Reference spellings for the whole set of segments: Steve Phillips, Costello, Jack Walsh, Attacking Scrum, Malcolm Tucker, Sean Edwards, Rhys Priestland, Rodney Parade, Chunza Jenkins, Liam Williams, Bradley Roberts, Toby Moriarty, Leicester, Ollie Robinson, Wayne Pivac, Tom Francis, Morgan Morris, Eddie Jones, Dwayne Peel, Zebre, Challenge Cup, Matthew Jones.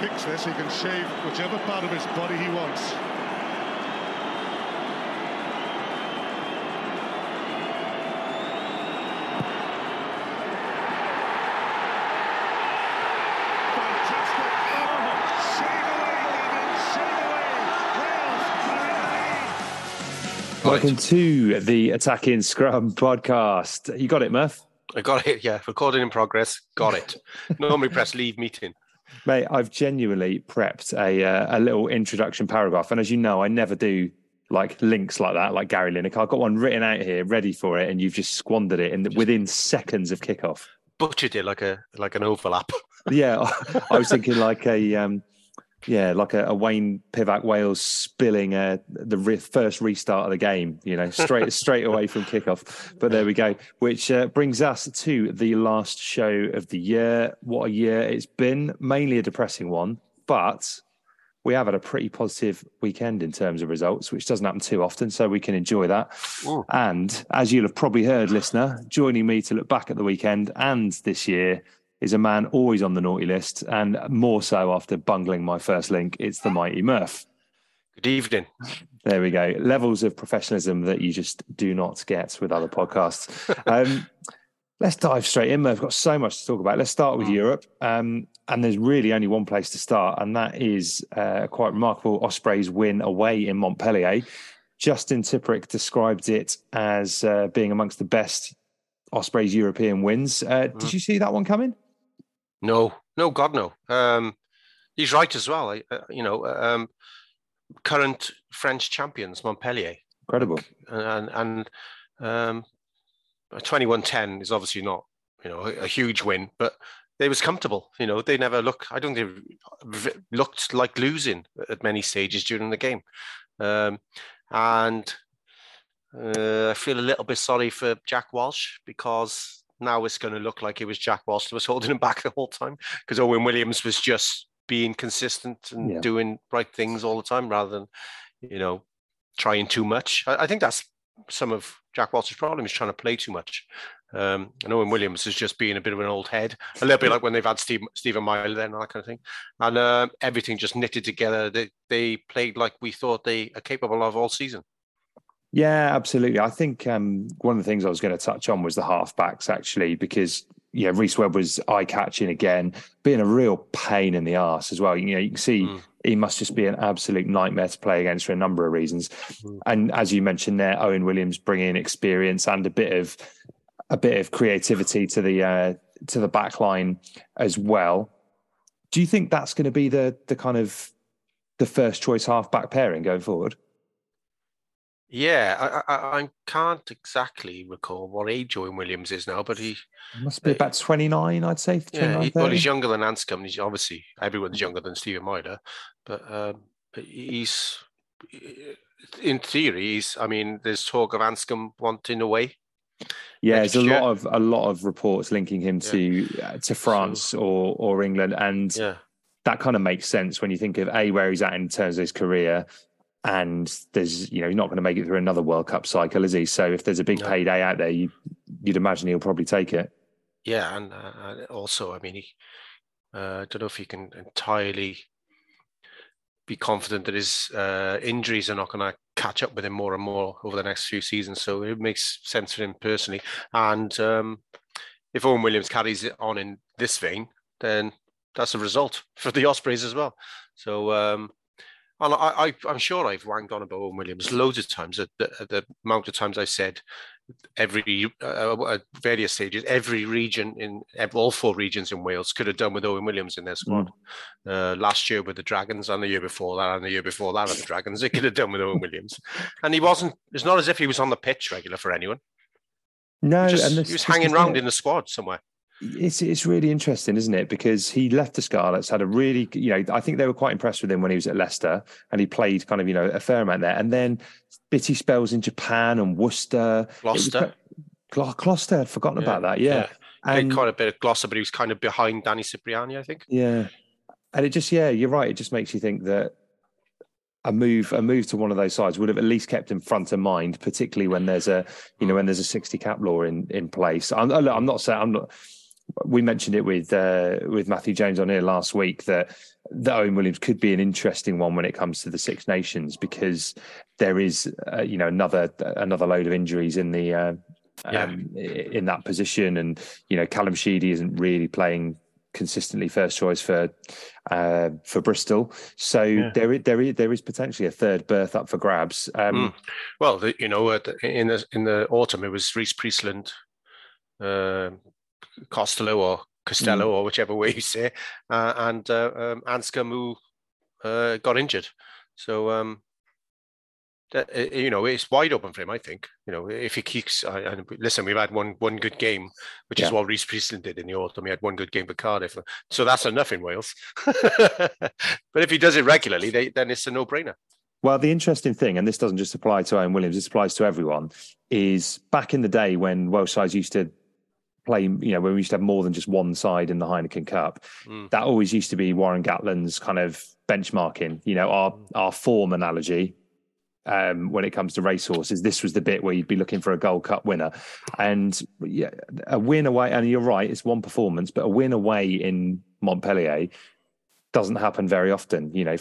Kicks this, he can shave whichever part of his body he wants. Fantastic! Oh, shave away, Leiden, shave away! Wales, Welcome to the Attacking Scrum podcast. You got it, Murph? I got it, yeah. Recording in progress. Got it. Normally press leave meeting. Mate, I've genuinely prepped a little introduction paragraph. And as you know, I never do like links like that, like Gary Lineker. I've got one written out here, ready for it, and you've just squandered it within seconds of kickoff. Butchered it like an overlap. Yeah, I was thinking like a Wayne Pivac Wales spilling the first restart of the game, you know, straight away from kickoff. But there we go, which brings us to the last show of the year. What a year it's been, mainly a depressing one, but we have had a pretty positive weekend in terms of results, which doesn't happen too often, so we can enjoy that. Ooh. And as you'll have probably heard, listener, joining me to look back at the weekend and this year is a man always on the naughty list, and more so after bungling my first link. It's the mighty Murph. Good evening. There we go. Levels of professionalism that you just do not get with other podcasts. Let's dive straight in, Murph. We've got so much to talk about. Let's start with Europe. And there's really only one place to start, and that is quite remarkable Ospreys win away in Montpellier. Justin Tipuric described it as being amongst the best Ospreys European wins. Did you see that one coming? No, God, no. He's right as well. Current French champions, Montpellier. Incredible. And 21-10 is obviously not, a huge win, but they was comfortable. They never looked like losing at many stages during the game. I feel a little bit sorry for Jack Walsh, because now it's going to look like it was Jack Walsh that was holding him back the whole time, because Owen Williams was just being consistent and doing right things all the time rather than, trying too much. I think that's some of Jack Walsh's problem, is trying to play too much. And Owen Williams is just being a bit of an old head, a little bit like when they've had Stephen Myler then, that kind of thing. And everything just knitted together. They played like we thought they are capable of all season. Yeah, absolutely. I think one of the things I was going to touch on was the halfbacks, actually, because Rhys Webb was eye-catching again, being a real pain in the arse as well. You can see he must just be an absolute nightmare to play against for a number of reasons. And as you mentioned there, Owen Williams bringing experience and a bit of creativity to the back line as well. Do you think that's going to be the kind of the first choice halfback pairing going forward? Yeah, I can't exactly recall what age Owen Williams is now, but he must be about 29, I'd say. Yeah, he's younger than Anscombe. He's obviously everyone's younger than Stephen Myler, but he's in theory, I mean, there's talk of Anscombe wanting away. Yeah, there's a lot of reports linking him to France or England, and that kind of makes sense when you think of A, where he's at in terms of his career, and there's, you know, he's not going to make it through another World Cup cycle, is he? So if there's a big payday out there, you'd imagine he'll probably take it. Yeah, and also, I mean, I don't know if he can entirely be confident that his injuries are not going to catch up with him more and more over the next few seasons. So it makes sense for him personally. And if Owen Williams carries it on in this vein, then that's a result for the Ospreys as well. So and I'm sure I've wanged on about Owen Williams loads of times. The amount of times I've said every at various stages, every region in all four regions in Wales could have done with Owen Williams in their squad. Last year with the Dragons, and the year before that, and the year before that with the Dragons, they could have done with Owen Williams. And he wasn't. It's not as if he was on the pitch regular for anyone. No, he was hanging around in the squad somewhere. It's really interesting, isn't it? Because he left the Scarlets, had a really, you know, I think they were quite impressed with him when he was at Leicester, and he played kind of, you know, a fair amount there. And then bitty spells in Japan and Worcester. Gloucester, I'd forgotten about that, And quite a bit of Gloucester, but he was kind of behind Danny Cipriani, I think. Yeah. And it just, yeah, you're right. It just makes you think that a move to one of those sides would have at least kept him front of mind, particularly when there's a, you know, when there's a 60 cap law in place. I'm not saying. We mentioned it with Matthew Jones on here last week that Owen Williams could be an interesting one when it comes to the Six Nations, because there is you know, another load of injuries in the in that position, and you know, Callum Sheedy isn't really playing consistently first choice for Bristol, so there is potentially a third berth up for grabs. Well, you know, in the autumn it was Rhys Priestland, Costello or whichever way you say, and Anscombe, who got injured. So you know, it's wide open for him, I think. You know, if he keeps, listen, we've had one good game, which is what Rhys Priestland did in the autumn. He had one good game for Cardiff, so that's enough in Wales. But if he does it regularly, then it's a no-brainer. Well, the interesting thing, and this doesn't just apply to Owen Williams, this applies to everyone, is back in the day when Welsh sides used to play, you know, when we used to have more than just one side in the Heineken Cup, that always used to be Warren Gatland's kind of benchmarking, you know, our form analogy when it comes to racehorses. This was the bit where you'd be looking for a Gold Cup winner, and a win away, and you're right, it's one performance, but a win away in Montpellier doesn't happen very often. You know,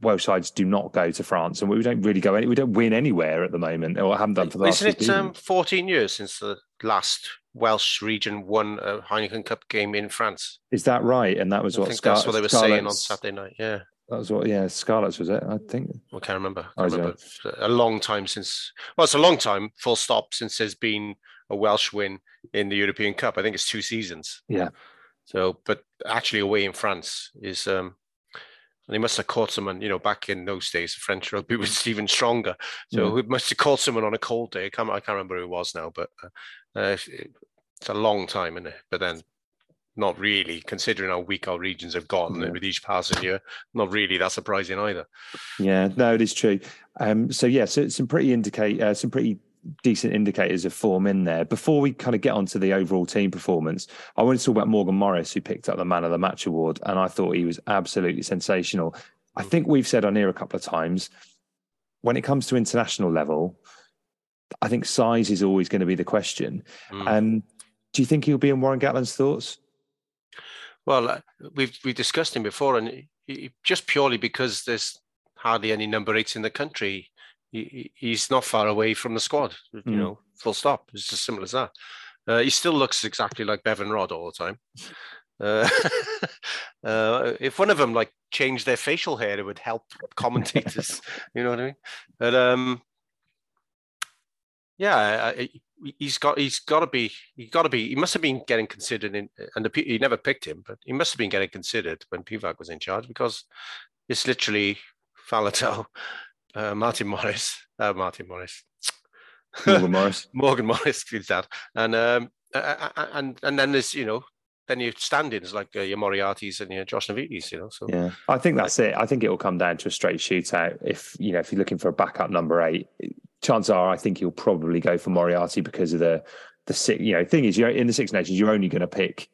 Welsh sides do not go to France, and we don't really go, we don't win anywhere at the moment, or haven't done for the last 14 years since the last Welsh region won a Heineken Cup game in France. Is that right? And that was that's what they were saying on Saturday night. Yeah, that was Scarlets, was it? I think. I can't remember. A long time since. Well, it's a long time, full stop, since there's been a Welsh win in the European Cup. I think it's 2 seasons. Yeah. So, but actually, away in France is. And they must have caught someone, you know, back in those days, French rugby was even stronger. So it must have caught someone on a cold day. I can't remember who it was now, but it's a long time, isn't it? But then not really, considering how weak our regions have gotten with each passing year, not really that surprising either. Yeah, no, it is true. So it's some pretty decent indicators of form in there. Before we kind of get onto the overall team performance, I wanted to talk about Morgan Morris, who picked up the Man of the Match award, and I thought he was absolutely sensational. I think we've said on here a couple of times, when it comes to international level, I think size is always going to be the question. Do you think he'll be in Warren Gatland's thoughts? Well, we discussed him before, and he, just purely because there's hardly any number 8s in the country, he's not far away from the squad, you know, full stop. It's as simple as that. He still looks exactly like Bevan Rod all the time. If one of them like changed their facial hair, it would help commentators. You know what I mean? But he must have been getting considered he never picked him, but he must have been getting considered when Pivac was in charge, because it's literally Faletau, Morgan Morris, his dad, and then there's, you know, then your stand-ins like your Moriartys and your Josh Navitis, you know. So yeah, I think that's it. I think it will come down to a straight shootout. If you know, if you're looking for a backup number 8, chances are I think he'll probably go for Moriarty because of the six. You know, thing is, you're in the Six Nations, you're only going to pick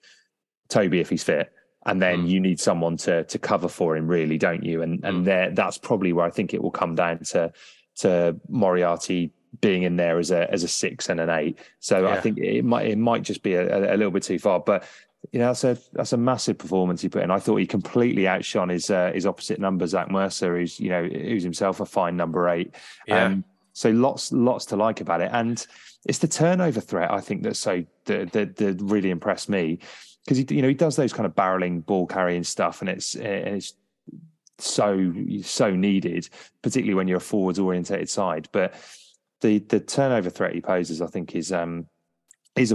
Toby if he's fit, and then you need someone to cover for him, really, don't you? And that's probably where I think it will come down to Moriarty being in there as a 6 and an 8. So yeah. I think it might just be a little bit too far, but you know, that's a massive performance he put in. I thought he completely outshone his opposite number, Zac Mercer, who's himself a fine number 8. Yeah. So lots to like about it, and it's the turnover threat I think that really impressed me, because he does those kind of barreling ball carrying stuff, and it's so needed, particularly when you're a forwards orientated side. But the turnover threat he poses, I think, is a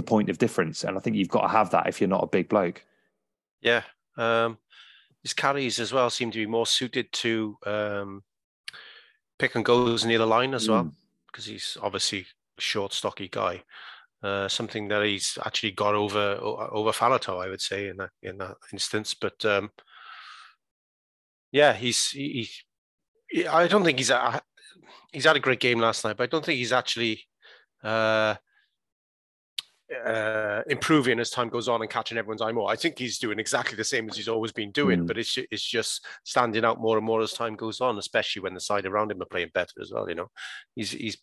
point of difference, and I think you've got to have that if you're not a big bloke. Yeah, his carries as well seem to be more suited to pick and goes near the line as well, because he's obviously a short, stocky guy. Something that he's actually got over Falato, I would say, in that instance. But I don't think he's had a great game last night, but I don't think he's actually improving as time goes on and catching everyone's eye more. I think he's doing exactly the same as he's always been doing, but it's just standing out more and more as time goes on, especially when the side around him are playing better as well. You know, he's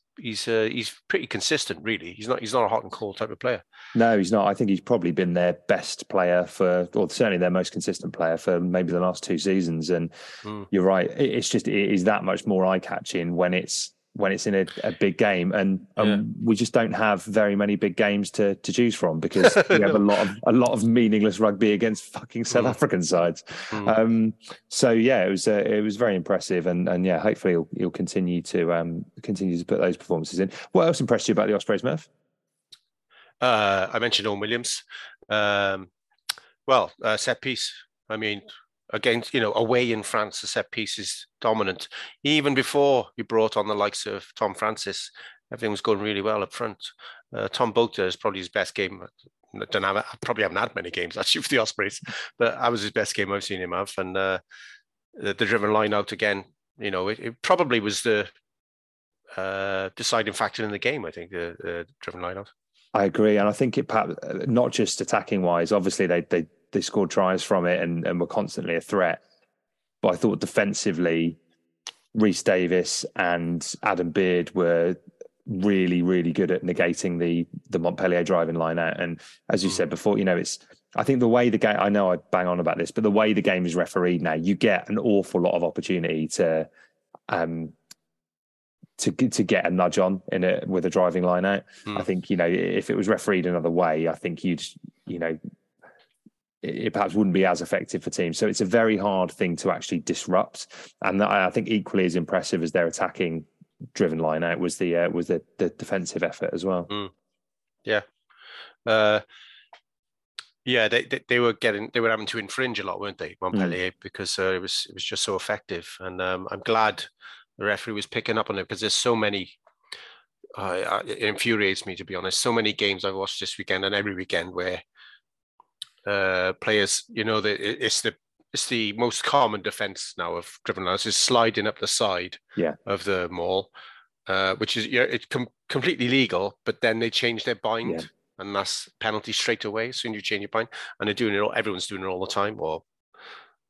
pretty consistent, really. He's not a hot and cold type of player. No, he's not. I think he's probably been their best player or certainly their most consistent player for maybe the last 2 seasons. And you're right, it is that much more eye catching when it's in a big game, and we just don't have very many big games to choose from, because we have a lot of meaningless rugby against fucking South African sides. So yeah, it was very impressive, and yeah, hopefully he'll continue to put those performances in. What else impressed you about the Ospreys, Murph? I mentioned Owen Williams. Set piece. I mean, against, away in France, the set piece is dominant. Even before you brought on the likes of Tom Francis, everything was going really well up front. Tom Boulter is probably his best game. I probably haven't had many games, actually, for the Ospreys, but that was his best game I've seen him have. And the driven line out again, it probably was the deciding factor in the game, I think, the driven line out. I agree. And I think it, not just attacking-wise, obviously they scored tries from it and were constantly a threat. But I thought defensively, Rhys Davies and Adam Beard were really, really good at negating the Montpellier driving line out. And as you said before, I think the way the game, I know I bang on about this, but the way the game is refereed now, you get an awful lot of opportunity to get a nudge on in it with a driving line out. I think, if it was refereed another way, I think it perhaps wouldn't be as effective for teams. So it's a very hard thing to actually disrupt. And I think equally as impressive as their attacking driven line out was the defensive effort as well. Yeah. They were having to infringe a lot, weren't they, Montpellier, because it was just so effective. And I'm glad the referee was picking up on it, because there's so many, it infuriates me, to be honest, so many games I've watched this weekend and every weekend where players, it's the most common defense now of driven lines is sliding up the side of the maul, which is completely legal, but then they change their bind and that's penalty straight away. As soon as you change your bind, and they're doing it all, everyone's doing it all the time, or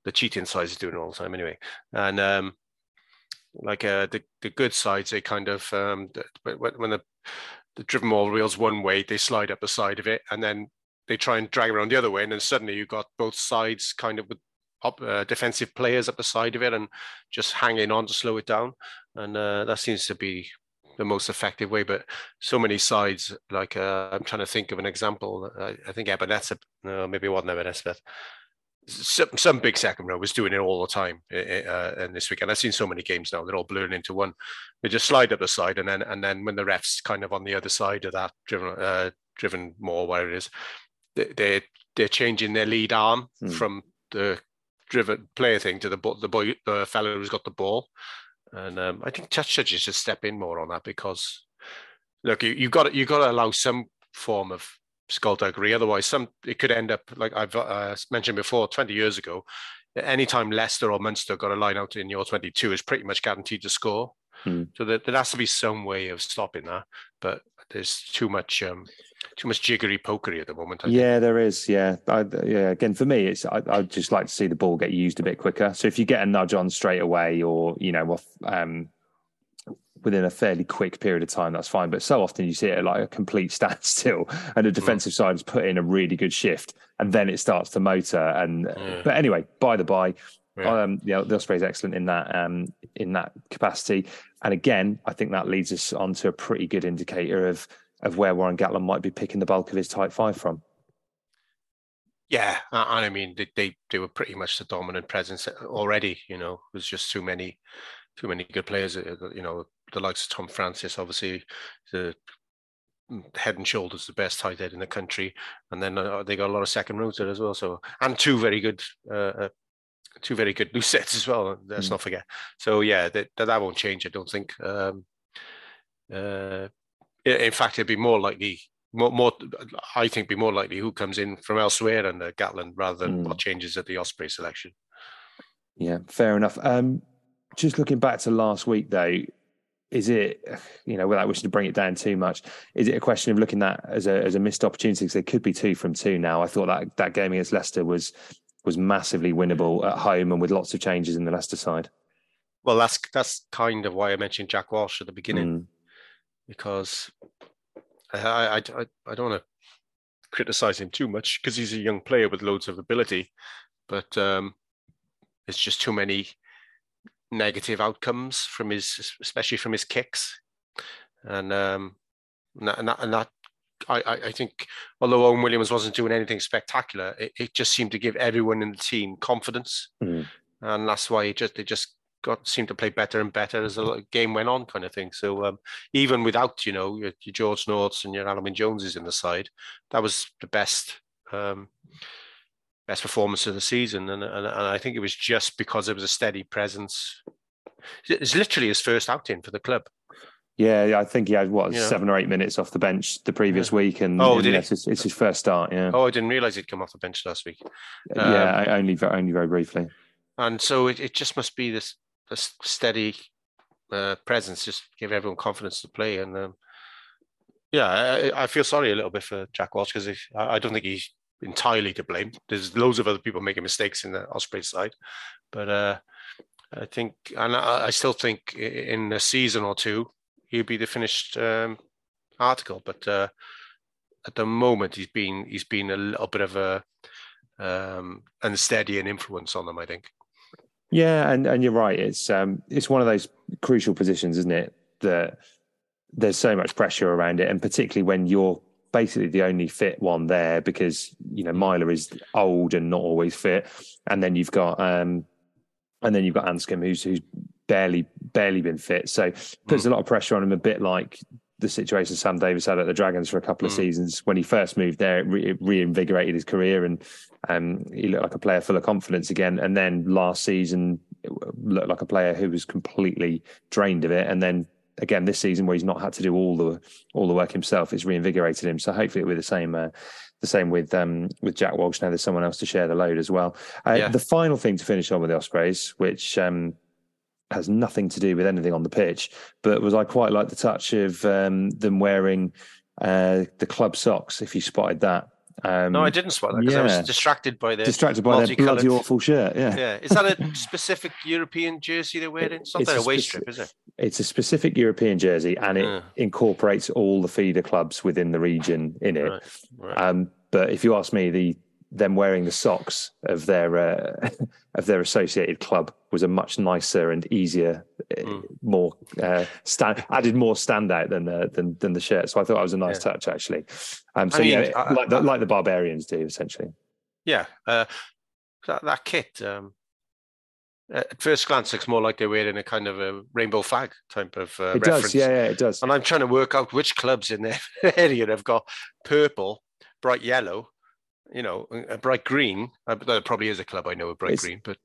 the cheating sides are doing it all the time anyway. And the good sides, they kind of when the driven maul reels one way, they slide up the side of it, and then they try and drag around the other way, and then suddenly you've got both sides kind of with defensive players up the side of it and just hanging on to slow it down. And that seems to be the most effective way. But so many sides, like I'm trying to think of an example. I think Ebenezer, no, maybe it wasn't Ebenezer, but some big second row was doing it all the time. And this weekend, I've seen so many games now, they're all blurring into one. They just slide up the side, and then when the ref's kind of on the other side of that driven more, whatever it is, they're changing their lead arm from the driven player thing to the fellow who's got the ball. And I think touch judges should step in more on that, because look, you've got to allow some form of skullduggery. Otherwise, it could end up like I've mentioned before, 20 years ago. Anytime Leicester or Munster got a line out in your 22 is pretty much guaranteed to score. So there has to be some way of stopping that, but there's too much jiggery pokery at the moment. I think there is. Yeah, again, for me, it's I'd just like to see the ball get used a bit quicker. So if you get a nudge on straight away, or within a fairly quick period of time, that's fine. But so often you see it like a complete standstill, and the defensive side has put in a really good shift, and then it starts to motor. But anyway, by the by. Yeah. The Ospreys excellent in that capacity, and again, I think that leads us on to a pretty good indicator of where Warren Gatland might be picking the bulk of his type five from. Yeah, and I mean they were pretty much the dominant presence already. You know, it was just too many good players. You know, the likes of Tom Francis, obviously the head and shoulders the best tight head in the country, and then they got a lot of second rows there as well. So and two very good loose sets as well. Let's not forget. So yeah, that won't change, I don't think. In fact, it'd be more likely who comes in from elsewhere and Gatland rather than what changes at the Osprey selection. Yeah, fair enough. Just looking back to last week though, is it, without wishing to bring it down too much, is it a question of looking at that as a missed opportunity? Because there could be 2 from 2 now. I thought that game against Leicester was massively winnable at home and with lots of changes in the Leicester side. Well, that's kind of why I mentioned Jack Walsh at the beginning, because I don't want to criticise him too much because he's a young player with loads of ability, but it's just too many negative outcomes especially from his kicks, and that. I think, although Owen Williams wasn't doing anything spectacular, it just seemed to give everyone in the team confidence, and that's why they seemed to play better and better as the game went on, kind of thing. So even without your George Norts and your Alwyn Joneses in the side, that was the best performance of the season, and I think it was just because it was a steady presence. It's literally his first outing for the club. Yeah, I think he had 7 or 8 minutes off the bench the previous week, and it's his first start. Yeah. Oh, I didn't realise he'd come off the bench last week. Only very briefly. And so it just must be this steady presence, just give everyone confidence to play. And I feel sorry a little bit for Jack Walsh because I don't think he's entirely to blame. There's loads of other people making mistakes in the Osprey side, but I think, and I still think in a season or two, he'll be the finished article, but at the moment he's been a little bit of a unsteady and influence on them, I think. Yeah, and you're right. It's one of those crucial positions, isn't it? That there's so much pressure around it, and particularly when you're basically the only fit one there, because Myler is old and not always fit, and then you've got Anscombe who's barely been fit, so puts a lot of pressure on him, a bit like the situation Sam Davis had at the Dragons for a couple of seasons when he first moved there. It reinvigorated his career, and he looked like a player full of confidence again, and then last season looked like a player who was completely drained of it, and then again this season where he's not had to do all the work himself, it's reinvigorated him. So hopefully it'll be the same with Jack Walsh. Now there's someone else to share the load as well. The final thing to finish on with the Ospreys, which has nothing to do with anything on the pitch, but I quite like the touch of them wearing the club socks, if you spotted that. No, I didn't spot that because I was distracted by their bloody awful shirt. Yeah. Is that a specific European jersey they're wearing? It's not a away strip, is it? It's a specific European jersey, and it incorporates all the feeder clubs within the region in it. Right. But if you ask me, them wearing the socks of their associated club was a much nicer and easier, more standout than the shirt. So I thought that was a nice touch, actually. Like the Barbarians do, essentially. Yeah, that kit. At first glance, looks more like they're wearing a kind of a rainbow flag type of it reference. Does, it does. And I'm trying to work out which clubs in their area have got purple, bright yellow. A bright green. There probably is a club I know with bright green, but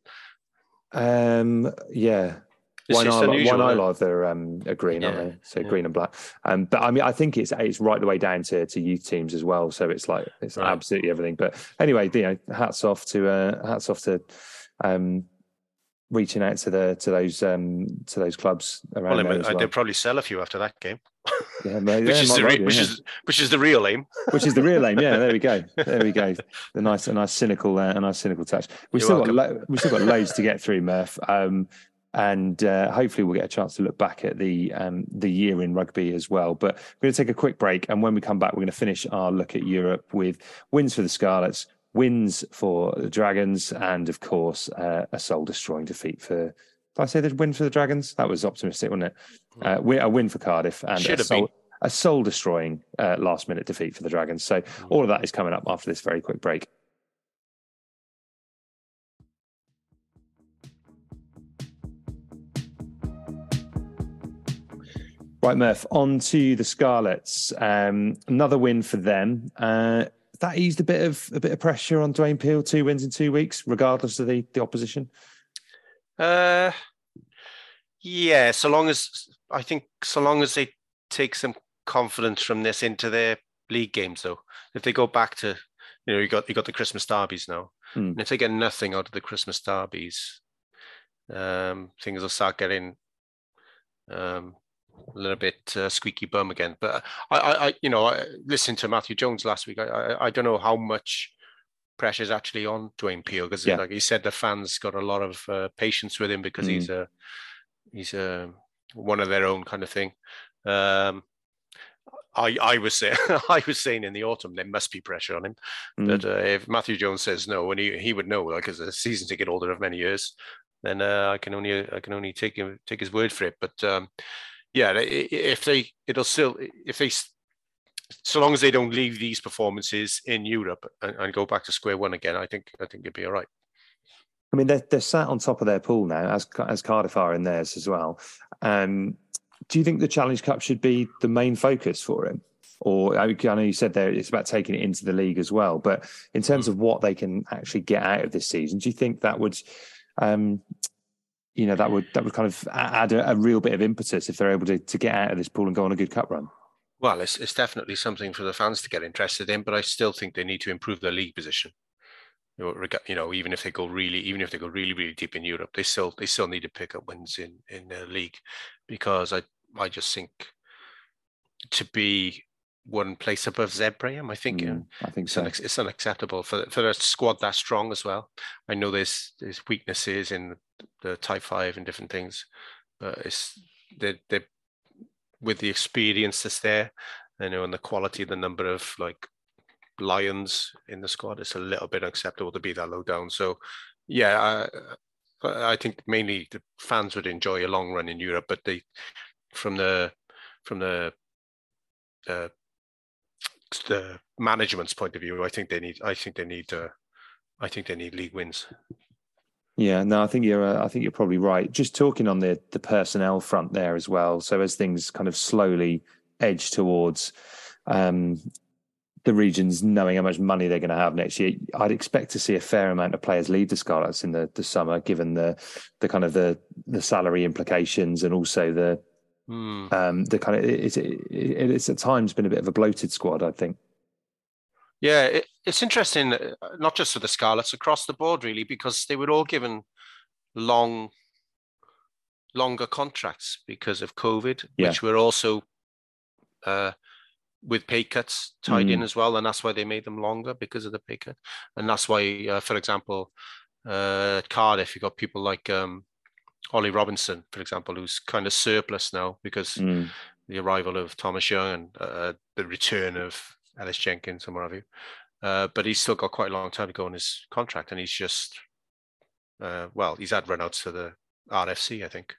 One Isle of their green, aren't they? So green and black. But I mean, I think it's right the way down to youth teams as well. So it's like it's absolutely everything. But anyway, you know, hats off to reaching out to those clubs around. Well, they'll probably sell a few after that game. Which is the real aim. Which is the real aim. Yeah, there we go. A nice cynical touch. We've still got loads to get through, Murph. And hopefully we'll get a chance to look back at the year in rugby as well. But we're going to take a quick break, and when we come back, we're going to finish our look at Europe with wins for the Scarlets, wins for the Dragons, and of course a soul-destroying defeat for. Did I say the win for the Dragons? That was optimistic, wasn't it? A win for Cardiff and a soul-destroying last-minute defeat for the Dragons. So all of that is coming up after this very quick break. Right, Murph, on to the Scarlets. Another win for them. That eased a bit of pressure on Dwayne Peel. 2 wins in 2 weeks, regardless of the opposition. Yeah. So long as they take some confidence from this into their league games, though, if they go back to, you know, you got the Christmas derbies now, and if they get nothing out of the Christmas derbies, things will start getting a little bit squeaky bum again. But I listened to Matthew Jones last week. I don't know how much pressure's actually on Dwayne Peel, because like he said, the fans got a lot of patience with him because he's one of their own kind of thing. I was saying in the autumn there must be pressure on him, but if Matthew Jones says no, and he would know, like, as a season ticket holder of many years, then I can only take his word for it. But so long as they don't leave these performances in Europe and go back to square one again, I think it'd be all right. I mean, they're sat on top of their pool now, as Cardiff are in theirs as well. Do you think the Challenge Cup should be the main focus for him? Or I know you said there it's about taking it into the league as well, but in terms of what they can actually get out of this season, do you think that would... that would kind of add a real bit of impetus if they're able to get out of this pool and go on a good cup run? Well, it's definitely something for the fans to get interested in, but I still think they need to improve their league position. You know, even if they go really, really deep in Europe, they still need to pick up wins in their league, because I just think to be one place above Zebraham, I think so. It's unacceptable for a squad that strong as well. I know there's weaknesses in the Type 5 and different things, but they're with the experience that's there, you know, and the quality, the number of like lions in the squad, it's a little bit unacceptable to be that low down. So yeah, I think mainly the fans would enjoy a long run in Europe, but they from the management's point of view, I think they need league wins. Yeah, no, I think you're probably right. Just talking on the personnel front there as well. So as things kind of slowly edge towards the regions, knowing how much money they're going to have next year, I'd expect to see a fair amount of players leave the Scarlets in the summer, given the kind of the salary implications, and also it's at times been a bit of a bloated squad, I think. Yeah, it's interesting, not just for the Scarlets, across the board, really, because they were all given longer contracts because of COVID, which were also with pay cuts tied in as well. And that's why they made them longer, because of the pay cut. And that's why, for example, at Cardiff, you got people like Ollie Robinson, for example, who's kind of surplus now because the arrival of Thomas Young and the return of Ellis Jenkins and what have you, but he's still got quite a long time to go on his contract, and he's just he's had runouts for the RFC, I think.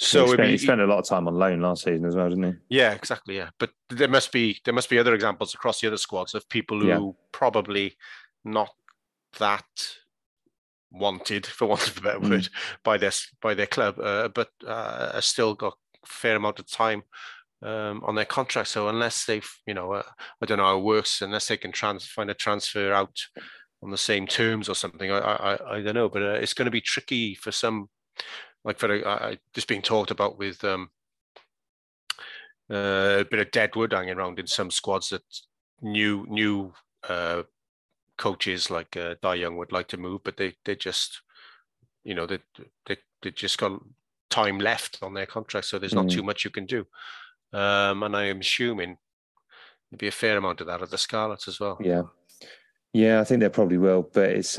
So he spent a lot of time on loan last season as well, didn't he? Yeah, exactly. Yeah, but there must be other examples across the other squads of people who probably not that wanted, for want of a better word, by their club, but are still got a fair amount of time on their contract. So unless they've, I don't know how it works, unless they can find a transfer out on the same terms or something, I don't know, but it's going to be tricky for some like for just being talked about with a bit of deadwood hanging around in some squads that new coaches like Dai Young would like to move, but they just, you know, they just got time left on their contract, so there's not too much you can do. And I am assuming there'd be a fair amount of that at the Scarlets as well. Yeah, yeah, I think there probably will, but it's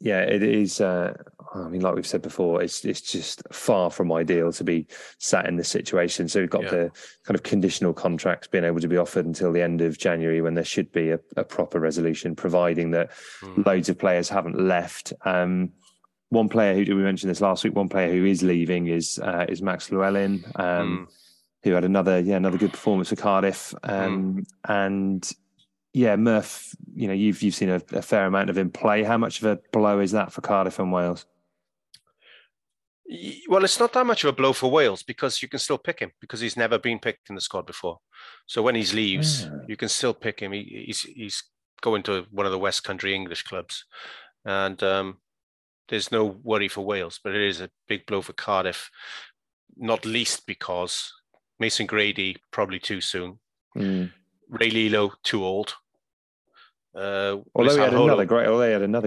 yeah, it is. I mean, like we've said before, it's just far from ideal to be sat in this situation. So we've got the kind of conditional contracts being able to be offered until the end of January, when there should be a proper resolution, providing that loads of players haven't left. One player who, we mentioned this last week, one player who is leaving is Max Llewellyn, who had another good performance for Cardiff, and. Yeah, Murph, you know, you've seen a fair amount of him play. How much of a blow is that for Cardiff and Wales? Well, it's not that much of a blow for Wales, because you can still pick him, because he's never been picked in the squad before. So when he leaves, you can still pick him. He's going to one of the West Country English clubs, and there's no worry for Wales, but it is a big blow for Cardiff, not least because Mason Grady, probably too soon. Ray Lilo, too old. Although he had another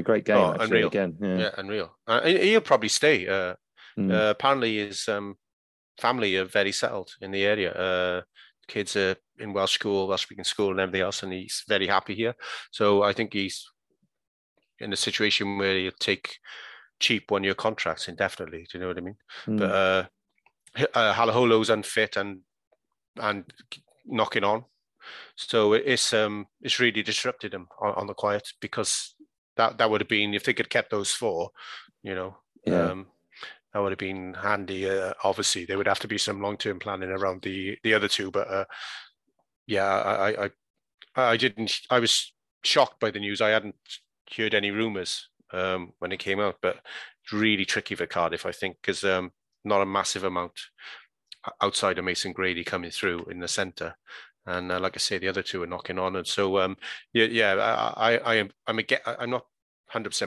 great game, unreal again. Yeah, unreal. He'll probably stay. Apparently, his family are very settled in the area. Kids are in Welsh speaking school, and everything else, and he's very happy here. So I think he's in a situation where he'll take cheap one-year contracts indefinitely. Do you know what I mean? But Halaholo's unfit and knocking on. So it's really disrupted them on the quiet, because that would have been, if they could have kept those four, you know, that would have been handy. Obviously, there would have to be some long-term planning around the other two. But I was shocked by the news. I hadn't heard any rumours when it came out, but it's really tricky for Cardiff, I think, because not a massive amount outside of Mason Grady coming through in the centre. And like I say, the other two are knocking on, and so I'm not 100%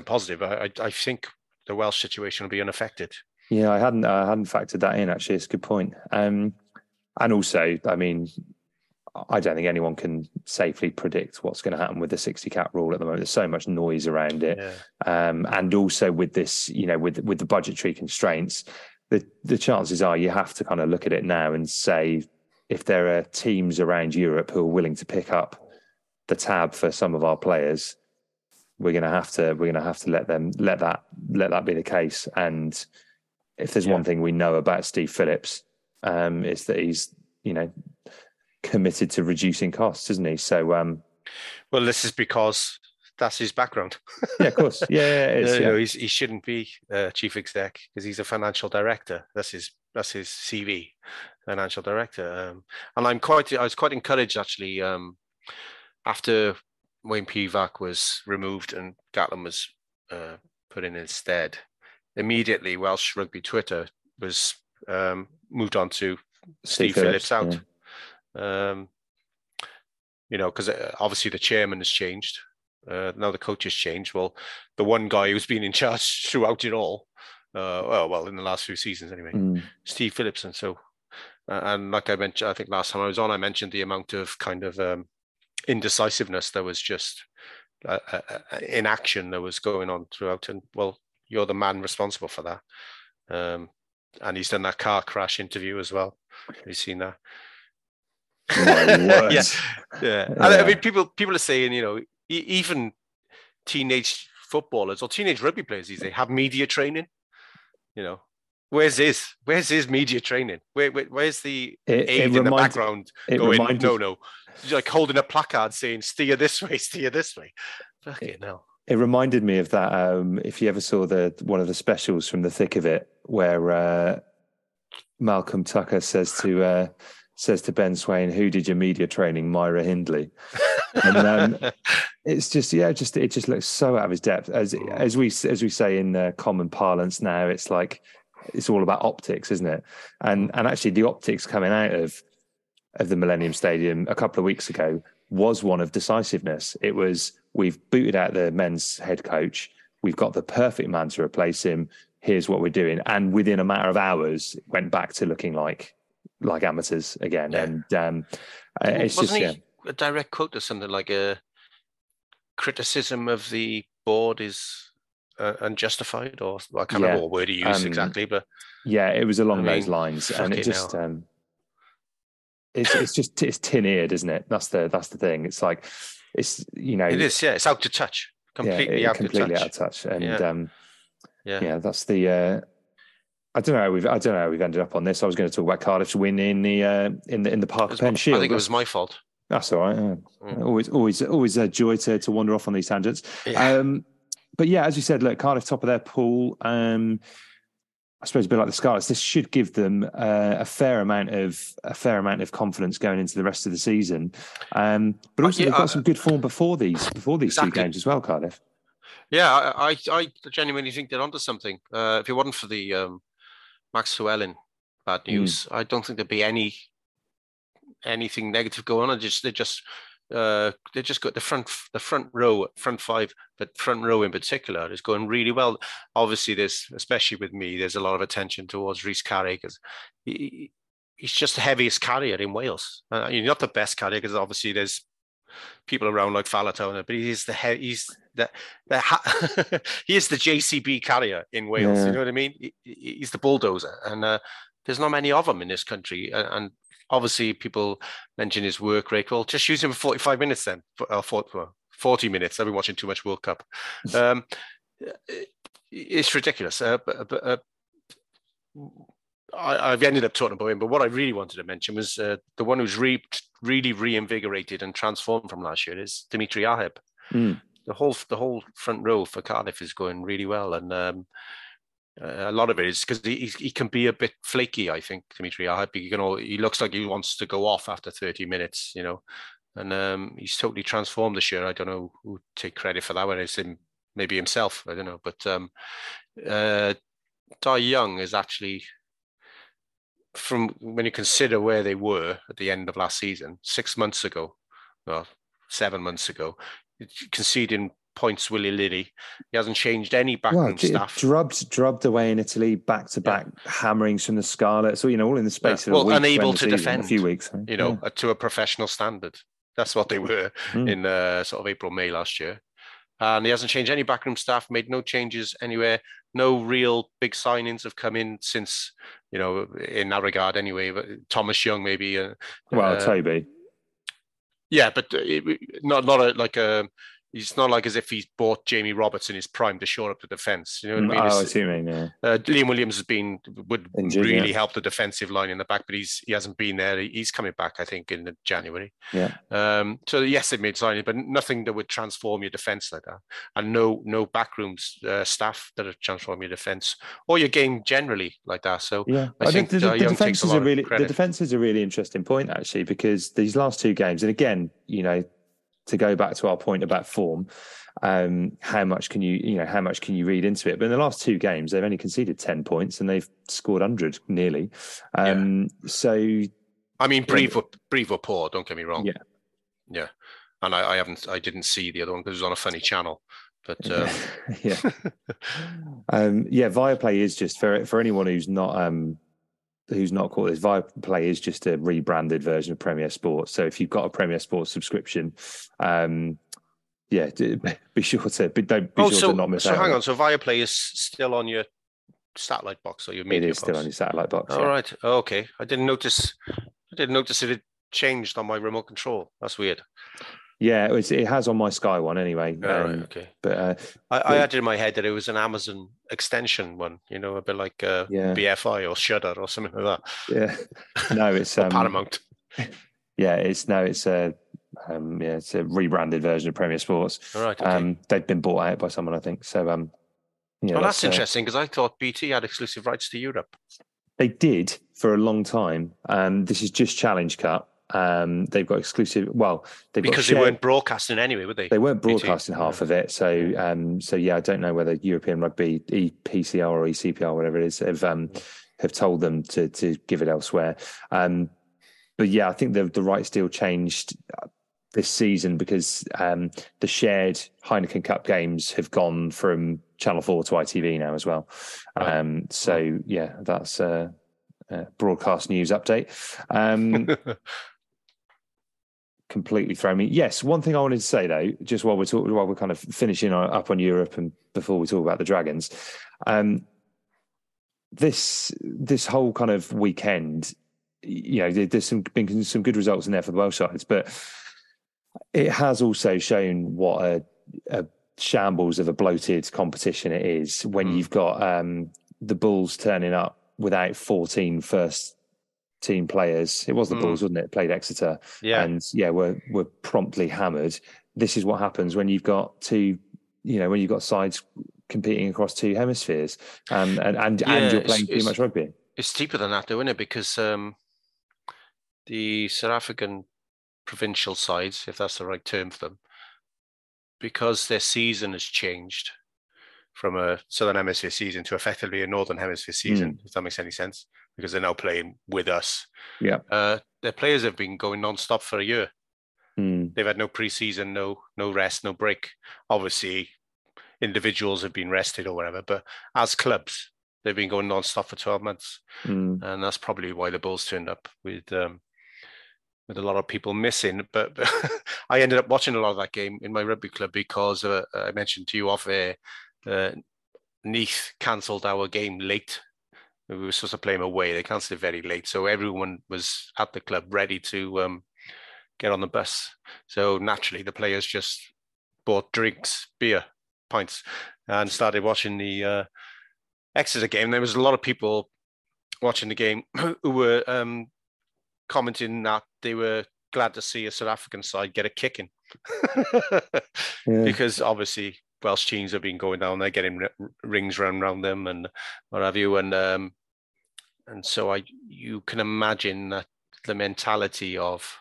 positive. I think the Welsh situation will be unaffected. Yeah, I hadn't factored that in. Actually, it's a good point. And also, I mean, I don't think anyone can safely predict what's going to happen with the 60 cap rule at the moment. There's so much noise around it, and also with this, you know, with the budgetary constraints, the chances are you have to kind of look at it now and say, if there are teams around Europe who are willing to pick up the tab for some of our players, we're going to have to let that be the case. And if there's one thing we know about Steve Phillips, it's that he's, you know, committed to reducing costs, isn't he? So, well, this is because that's his background. Yeah, of course. Yeah, it is, no, he shouldn't be chief exec, because he's a financial director. That's his CV, financial director. And I was quite encouraged, actually, after Wayne Pivac was removed and Gatland was put in instead. Immediately, Welsh Rugby Twitter was moved on to Steve Phillips out. Yeah. You know, because obviously the chairman has changed. Now the coach has changed. Well, the one guy who's been in charge throughout it all, in the last few seasons anyway, Steve Phillips. And so, and like I mentioned, I think last time I was on, I mentioned the amount of kind of indecisiveness that was just inaction that was going on throughout. And well, you're the man responsible for that. And he's done that car crash interview as well. Have you seen that? Yeah. I mean, people are saying, you know, even teenage footballers or teenage rugby players these days have media training. You know, where's his media training? Where's the aid in the background going? No, like holding a placard saying steer this way. Fucking hell. It reminded me of that. If you ever saw one of the specials from The Thick of It, where Malcolm Tucker says to Ben Swain, "Who did your media training, Myra Hindley?" And it's just, it just looks so out of his depth. As we say in common parlance now, it's like, it's all about optics, isn't it? And actually, the optics coming out of the Millennium Stadium a couple of weeks ago was one of decisiveness. It was, we've booted out the men's head coach. We've got the perfect man to replace him. here's what we're doing. And within a matter of hours, it went back to looking like amateurs again. Yeah. And it's wasn't just a direct quote or something like a criticism of the board is unjustified, or I can't remember what word he used exactly, but yeah, it was along those lines. And it just it's tin-eared, isn't it? That's the thing. It's like it is. Yeah, it's out of touch. Completely out of touch. And that's the. I don't know how we've ended up on this. I was going to talk about Cardiff's win in the Parker Penn Shield. I think it was my fault. That's all right. Always a joy to wander off on these tangents. Yeah. But yeah, as you said, look, Cardiff top of their pool. I suppose a bit like the Scarlets, this should give them a fair amount of confidence going into the rest of the season. But also they've got some good form before these two games as well, Cardiff. Yeah, I genuinely think they're onto something. If it wasn't for the Max Llewellyn bad news, I don't think there'd be anything negative going on. They just got the front row in particular is going really well. Obviously, especially with me, there's a lot of attention towards Rhys Carey because he's just the heaviest carrier in Wales. You're not the best carrier because obviously there's people around like Falatau, but he is the JCB carrier in Wales. Yeah. You know what I mean? He's the bulldozer, and there's not many of them in this country, and obviously, people mention his work rate. Well, just use him for 45 minutes then, or 40 minutes. I've been watching too much World Cup. It's ridiculous. I've ended up talking about him, but what I really wanted to mention was the one who's really reinvigorated and transformed from last year is Dimitri Aheb. Mm. The whole front row for Cardiff is going really well, and a lot of it is because he can be a bit flaky, I think, Dimitri Aheb. He looks like he wants to go off after 30 minutes, and he's totally transformed this year. I don't know who to take credit for that one. It's him, maybe himself. I don't know. But Dai Young is actually, from when you consider where they were at the end of last season, 7 months ago, conceding points willy-nilly. He hasn't changed any backroom staff. Drubbed away in Italy, back-to-back hammerings from the Scarlets, so all in the space of a week. Unable to defend a few weeks, to a professional standard. That's what they were in sort of April, May last year. And he hasn't changed any backroom staff, made no changes anywhere. No real big signings have come in since, in that regard anyway. But Thomas Young maybe. Toby. Yeah, but not it's not like as if he's bought Jamie Roberts in his prime to shore up the defence. You know what I mean? I see what you mean, yeah. Liam Williams would really help the defensive line in the back, but he hasn't been there. He's coming back, I think, in January. Yeah. So yes, they made signings, but nothing that would transform your defence like that, and no backrooms staff that have transformed your defence or your game generally like that. So yeah, I think the defence is a really interesting point actually, because these last two games, and again, to go back to our point about form, how much can you read into it? But in the last two games, they've only conceded 10 points and they've scored 100 nearly. So, I mean, Breve were poor. Don't get me wrong. Yeah. And I didn't see the other one because it was on a funny channel. But Viaplay is just for anyone who's not caught this, Viaplay is just a rebranded version of Premier Sports. So if you've got a Premier Sports subscription, be sure to not miss out. So Viaplay is still on your satellite box or your media box? It is still on your satellite box. All right. Okay. I didn't notice it had changed on my remote control. That's weird. Yeah, it has on my Sky one anyway. Okay. But I had it in my head that it was an Amazon extension one, a bit like BFI or Shudder or something like that. Yeah. No, it's Paramount. Yeah, it's a rebranded version of Premier Sports. All right. Okay. They've been bought out by someone, I think. So that's interesting because I thought BT had exclusive rights to Europe. They did for a long time. This is just Challenge Cup. They've got exclusive. Well, they weren't broadcasting anyway, were they? They weren't broadcasting half of it. So, I don't know whether European Rugby EPCR or ECPR, whatever it is, have told them to give it elsewhere. But yeah, I think the rights deal changed this season because the shared Heineken Cup games have gone from Channel 4 to ITV now as well. Right. So yeah, that's a broadcast news update. Completely throw me. Yes, one thing I wanted to say though, just while we're talking, while we're kind of finishing up on Europe and before we talk about the Dragons, this whole kind of weekend, you know, there's been some good results in there for the Welsh sides, but it has also shown what a shambles of a bloated competition it is when you've got the Bulls turning up without 14 first team players. It was the Bulls, wasn't it? Played Exeter, and were promptly hammered. This is what happens when you've got two sides competing across two hemispheres, and you're playing too much rugby. It's deeper than that, though, isn't it? Because the South African provincial sides, if that's the right term for them, because their season has changed from a Southern Hemisphere season to effectively a Northern Hemisphere season, if that makes any sense, because they're now playing with us. Yeah, their players have been going non-stop for a year. They've had no pre-season, no rest, no break. Obviously, individuals have been rested or whatever, but as clubs, they've been going non-stop for 12 months. And that's probably why the Bulls turned up with a lot of people missing. But I ended up watching a lot of that game in my rugby club because I mentioned to you off air, Neath cancelled our game late. We were supposed to play them away. They cancelled it very late. So everyone was at the club ready to get on the bus. So naturally, the players just bought drinks, beer, pints, and started watching the Exeter game. There was a lot of people watching the game who were commenting that they were glad to see a South African side get a kicking because obviously Welsh teams have been going down there, getting rings round them and what have you, and so you can imagine that the mentality of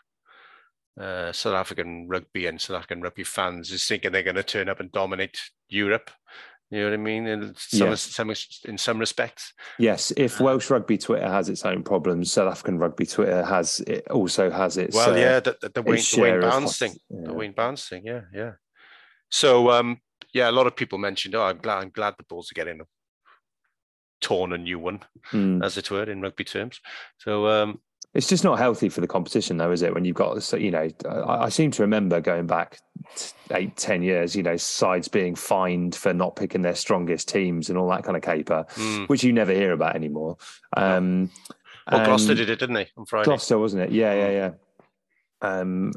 South African rugby and South African rugby fans is thinking they're going to turn up and dominate Europe. You know what I mean? In some respects. Yes. If Welsh rugby Twitter has its own problems, South African rugby Twitter also has its. Well, the Wayne Barnes thing. Yeah. The Wayne Barnes thing. Yeah, yeah. So, a lot of people mentioned, "Oh, I'm glad the Bulls are getting torn a new one," as it were, in rugby terms. So. It's just not healthy for the competition, though, is it? When you've got, I seem to remember going back 8-10 years, sides being fined for not picking their strongest teams and all that kind of caper, which you never hear about anymore. Gloucester did it, didn't they, on Friday? Gloucester, wasn't it? Yeah. And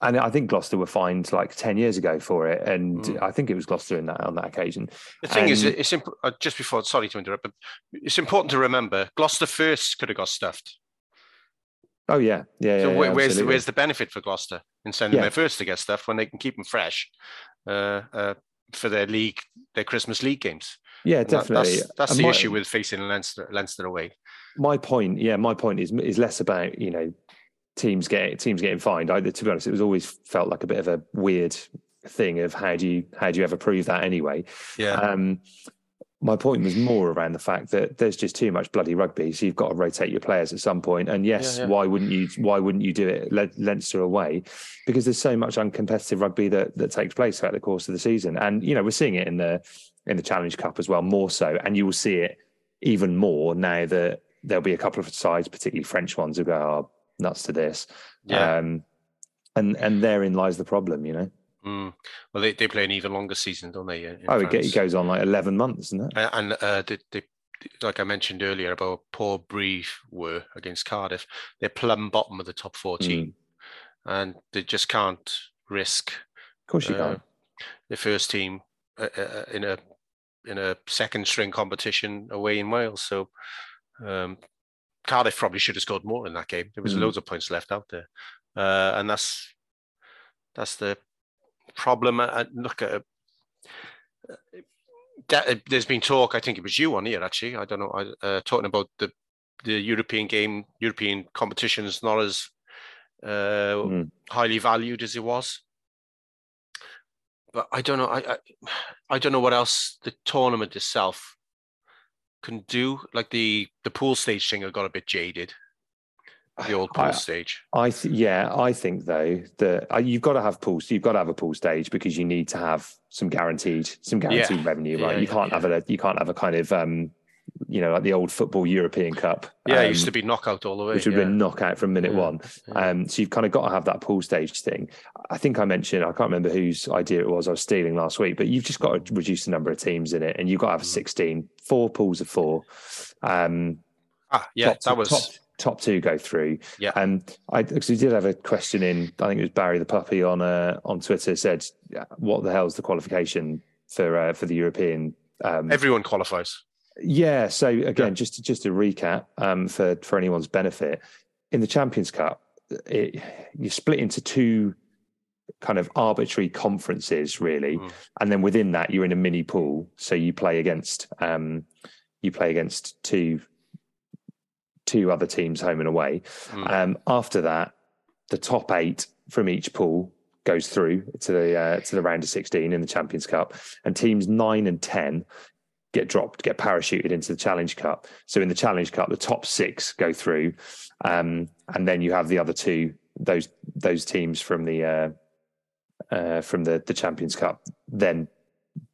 I think Gloucester were fined like 10 years ago for it. And I think it was Gloucester on that occasion. The thing is, it's just before, sorry to interrupt, but it's important to remember Gloucester first could have got stuffed. Oh, yeah. Yeah. So where's the benefit for Gloucester in sending their first to get stuff when they can keep them fresh for their Christmas league games? Yeah, definitely. That's the issue with facing Leinster away. My point is less about, teams getting fined. To be honest, it was always felt like a bit of a weird thing of how do you ever prove that anyway? Yeah. My point was more around the fact that there's just too much bloody rugby, so you've got to rotate your players at some point. And yes, why wouldn't you do it Leinster away? Because there's so much uncompetitive rugby that takes place throughout the course of the season, and we're seeing it in the Challenge Cup as well, more so. And you will see it even more now that there'll be a couple of sides, particularly French ones, who go nuts to this. Yeah. And therein lies the problem, Well, they play an even longer season, don't they? It goes on like 11 months, isn't it? And they, like I mentioned earlier about how poor Bree were against Cardiff, they're plumb bottom of the top 14, and they just can't risk. Of course, you can't. The first team in a second string competition away in Wales, so. Cardiff probably should have scored more in that game. There was loads of points left out there, and that's the problem. There's been talk. I think it was you on here actually. I don't know. Talking about the European game, European competitions not as highly valued as it was. But I don't know. I don't know what else the tournament itself can do. Like the pool stage thing, I got a bit jaded the old pool stage. I think though that you've got to have pools. You've got to have a pool stage because you need to have some guaranteed revenue, right? You can't have a kind of like the old football European Cup. Yeah, it used to be knockout all the way. Which would have been knockout from minute one. Yeah. So you've kind of got to have that pool stage thing. I think I mentioned, I can't remember whose idea it was, I was stealing last week, but you've just got to reduce the number of teams in it and you've got to have 16, four pools of four. Top two go through. Yeah. Because we did have a question in, I think it was Barry the Puppy on Twitter said, what the hell's the qualification for the European? Everyone qualifies. Yeah, so again, just to recap, for anyone's benefit, in the Champions Cup, you split into two kind of arbitrary conferences, really, and then within that, you're in a mini pool. So you play against two other teams, home and away. After that, the top eight from each pool goes through to the round of 16 in the Champions Cup, and teams 9 and 10. Get parachuted into the Challenge Cup. So in the Challenge Cup, the top six go through, and then you have the other two, those teams from the Champions Cup, then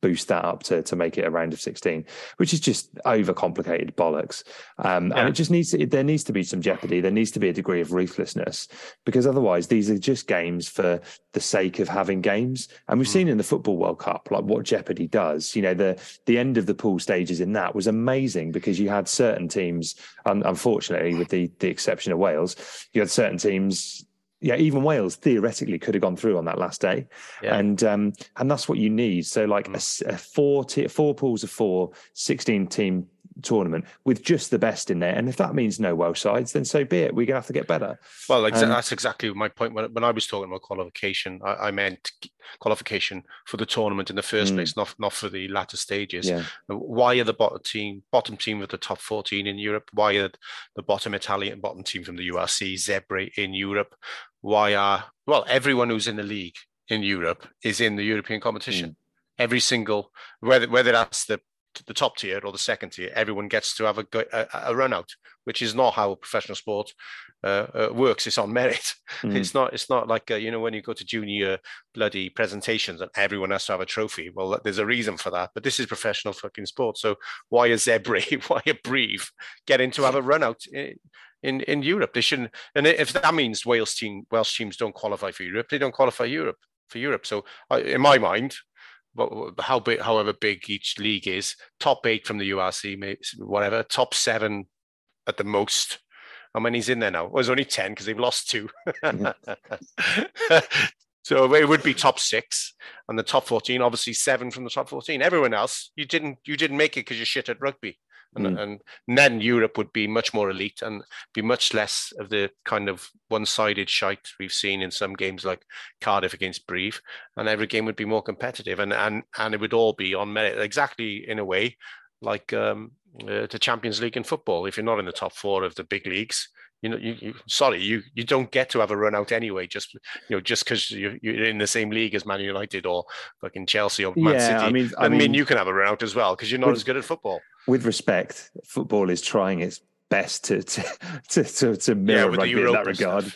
boost that up to make it a round of 16, which is just overcomplicated bollocks. And it just there needs to be some jeopardy. There needs to be a degree of ruthlessness, because otherwise these are just games for the sake of having games. And we've seen in the Football World Cup, like what Jeopardy does. You know, the end of the pool stages in that was amazing because you had certain teams, unfortunately, with the exception of Wales, you had certain teams. Yeah, even Wales theoretically could have gone through on that last day, and that's what you need. So, like a four pools of four, 16-team tournament with just the best in there, and if that means no Welsh sides, then so be it. We're gonna have to get better. Well, that's exactly my point. When I was talking about qualification, I meant qualification for the tournament in the first place, not for the latter stages. Yeah. Why are the bottom team of the top 14 in Europe? Why are the bottom Italian bottom team from the URC Zebre in Europe? Why are everyone who's in the league in Europe is in the European competition? Every single whether that's the top tier or the second tier, everyone gets to have a run out, which is not how professional sport works. It's on merit. It's not like when you go to junior bloody presentations and everyone has to have a trophy. Well, there's a reason for that, but this is professional fucking sport. So why is Zebre, why a Brive getting to have a run out in Europe? They shouldn't. And if that means Welsh teams don't qualify for Europe, they don't qualify for Europe. So in my mind, however big each league is, top 8 from the URC, maybe, whatever, top 7 at the most. How many's in there now? Well, there's only 10 because they've lost 2. So it would be top 6 and the top 14, obviously 7 from the top 14. Everyone else, you didn't make it because you're shit at rugby. And then Europe would be much more elite and be much less of the kind of one-sided shite we've seen in some games like Cardiff against Brive, and every game would be more competitive and it would all be on merit, exactly in a way like the Champions League in football. If you're not in the top 4 of the big leagues, you don't get to have a run out anyway. Just because you're in the same league as Man United or fucking Chelsea or Man City. I mean, you can have a run out as well because you're not as good at football. With respect, football is trying its best to mirror rugby in that regard.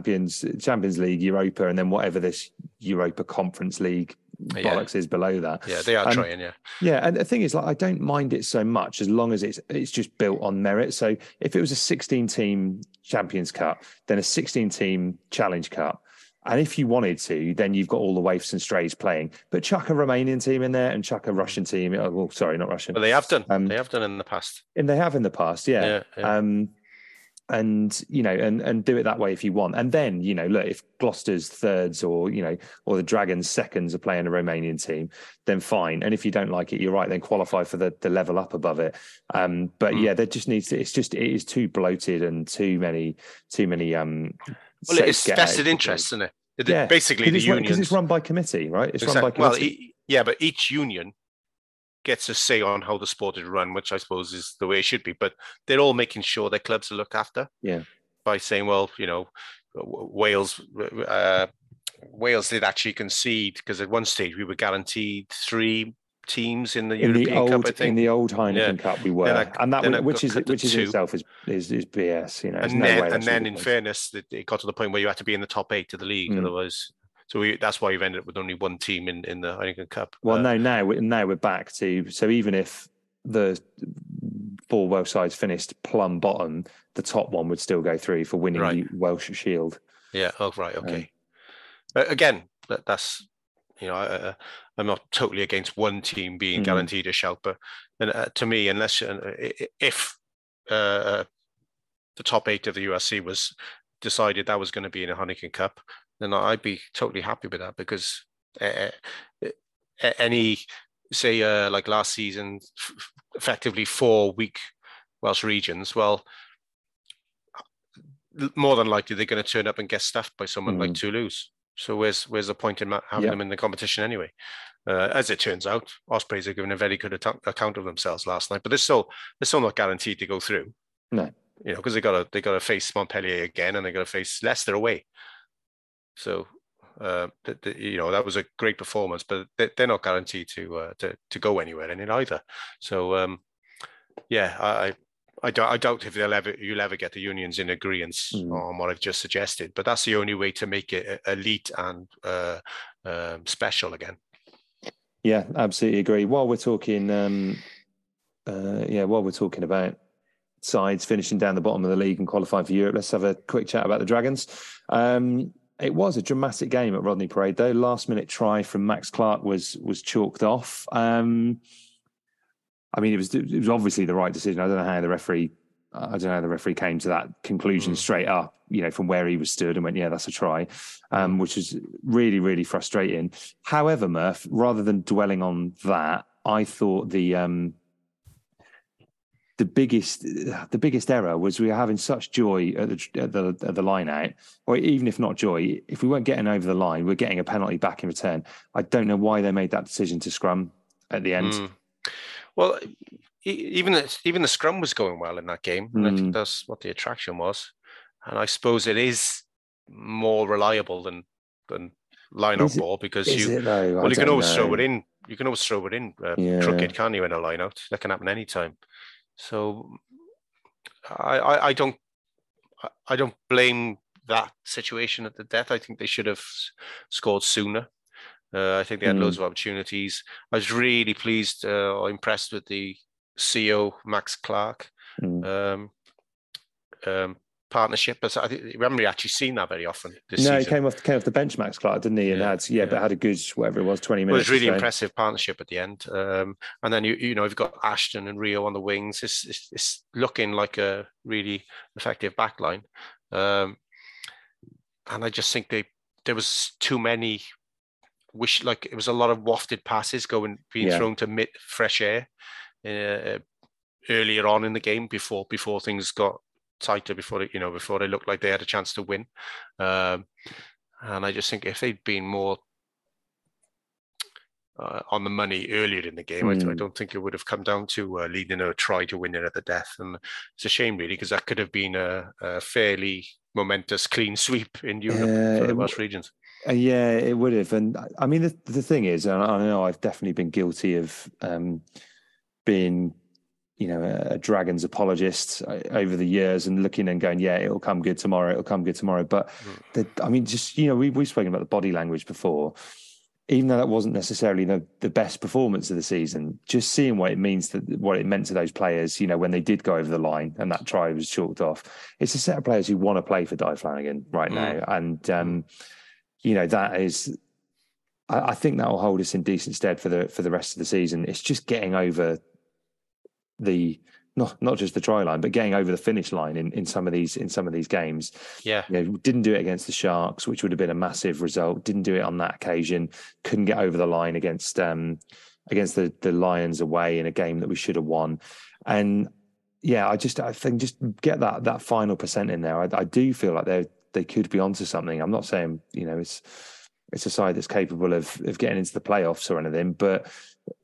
Champions League, Europa, and then whatever this Europa Conference League bollocks is below that. Yeah, they are trying. And the thing is, like, I don't mind it so much as long as it's just built on merit. So if it was a 16-team Champions Cup, then a 16-team Challenge Cup, and if you wanted to, then you've got all the waifs and strays playing. But chuck a Romanian team in there and chuck a Russian team. Oh, well, sorry, not Russian. But they have done. They have done in the past. And they have in the past, yeah. And and do it that way if you want. And then, look, if Gloucester's thirds or the Dragons seconds are playing a Romanian team, then fine. And if you don't like it, you're right, then qualify for the level up above it. There just needs to, it is too bloated and too many well, it's vested interest, isn't it? Basically, the union, because it's run by committee, right? It's run by committee. Well, but each union gets a say on how the sport is run, which I suppose is the way it should be. But they're all making sure their clubs are looked after. Yeah. By saying, Wales did actually concede, because at one stage we were guaranteed 3 teams in the European Cup, I think. In the old Heineken Cup we were. And that, which is in itself, is BS. You know, in fairness, it got to the point where you had to be in the top 8 of the league. Otherwise... So that's why you've ended up with only one team in the Heineken Cup. Well, now we're back to... So even if the four Welsh sides finished plumb bottom, the top one would still go through for winning the Welsh Shield. Yeah, oh, right, okay. Again, that's... You know, I'm not totally against one team being guaranteed a shout, but to me, unless if the top 8 of the URC was decided that was going to be in a Heineken Cup, then I'd be totally happy with that, because like last season, effectively 4 weak Welsh regions. Well, more than likely they're going to turn up and get stuffed by someone like Toulouse. So where's the point in having them in the competition anyway? As it turns out, Ospreys are giving a very good account of themselves last night, but they're still not guaranteed to go through. No, you know, because they got to face Montpellier again, and they got to face Leicester away. So, you know, that was a great performance, but they're not guaranteed to go anywhere in it either. So, I doubt if you'll ever get the unions in agreement on what I've just suggested, but that's the only way to make it elite and special again. Yeah, absolutely agree. While we're talking, about sides finishing down the bottom of the league and qualifying for Europe, let's have a quick chat about the Dragons. It was a dramatic game at Rodney Parade, though. Last-minute try from Max Clark was chalked off. It was obviously the right decision. I don't know how the referee came to that conclusion straight up, you know, from where he was stood and went, yeah, that's a try, which is really, really frustrating. However, Murph, rather than dwelling on that, I thought the biggest error was we were having such joy at the line out, or even if not joy, if we weren't getting over the line, we're getting a penalty back in return. I don't know why they made that decision to scrum at the end. Well, even the scrum was going well in that game, and I think that's what the attraction was. And I suppose it is more reliable than line-out ball, because you can always throw it in. You can always throw it in crooked, can't you? In a line-out, that can happen any time. So I don't blame that situation at the death. I think they should have scored sooner. I think they had loads of opportunities. I was really pleased or impressed with the CEO, Max Clark, partnership. I think we haven't really actually seen that very often this season. No, he came off the bench, Max Clark, didn't he? And had a good, whatever it was, 20 minutes. It was really impressive partnership at the end. And then, you know, you've got Ashton and Rio on the wings. It's looking like a really effective back line. And I just think there was too many... it was a lot of wafted passes being thrown to fresh air earlier on in the game before things got tighter, before they looked like they had a chance to win. And I just think if they'd been more on the money earlier in the game, I don't think it would have come down to leading a try to win it at the death. And it's a shame, really, because that could have been a fairly momentous clean sweep in Europe for the Welsh regions. Yeah, it would have. And I mean, the thing is, and I know I've definitely been guilty of being, you know, a Dragons apologist over the years and looking and going, yeah, it'll come good tomorrow. It'll come good tomorrow. But we've spoken about the body language before, even though that wasn't necessarily the best performance of the season, just seeing what it meant to those players, you know, when they did go over the line and that try was chalked off. It's a set of players who want to play for Di Flanagan right now. And, you know, that is, I think that will hold us in decent stead for the rest of the season. It's just getting over not just the try line, but getting over the finish line in some of these games. Yeah, you know, didn't do it against the Sharks, which would have been a massive result. Didn't do it on that occasion. Couldn't get over the line against the Lions away in a game that we should have won. And yeah, I think get that final percent in there. I do feel like they could be onto something. I'm not saying, you know, it's a side that's capable of getting into the playoffs or anything, but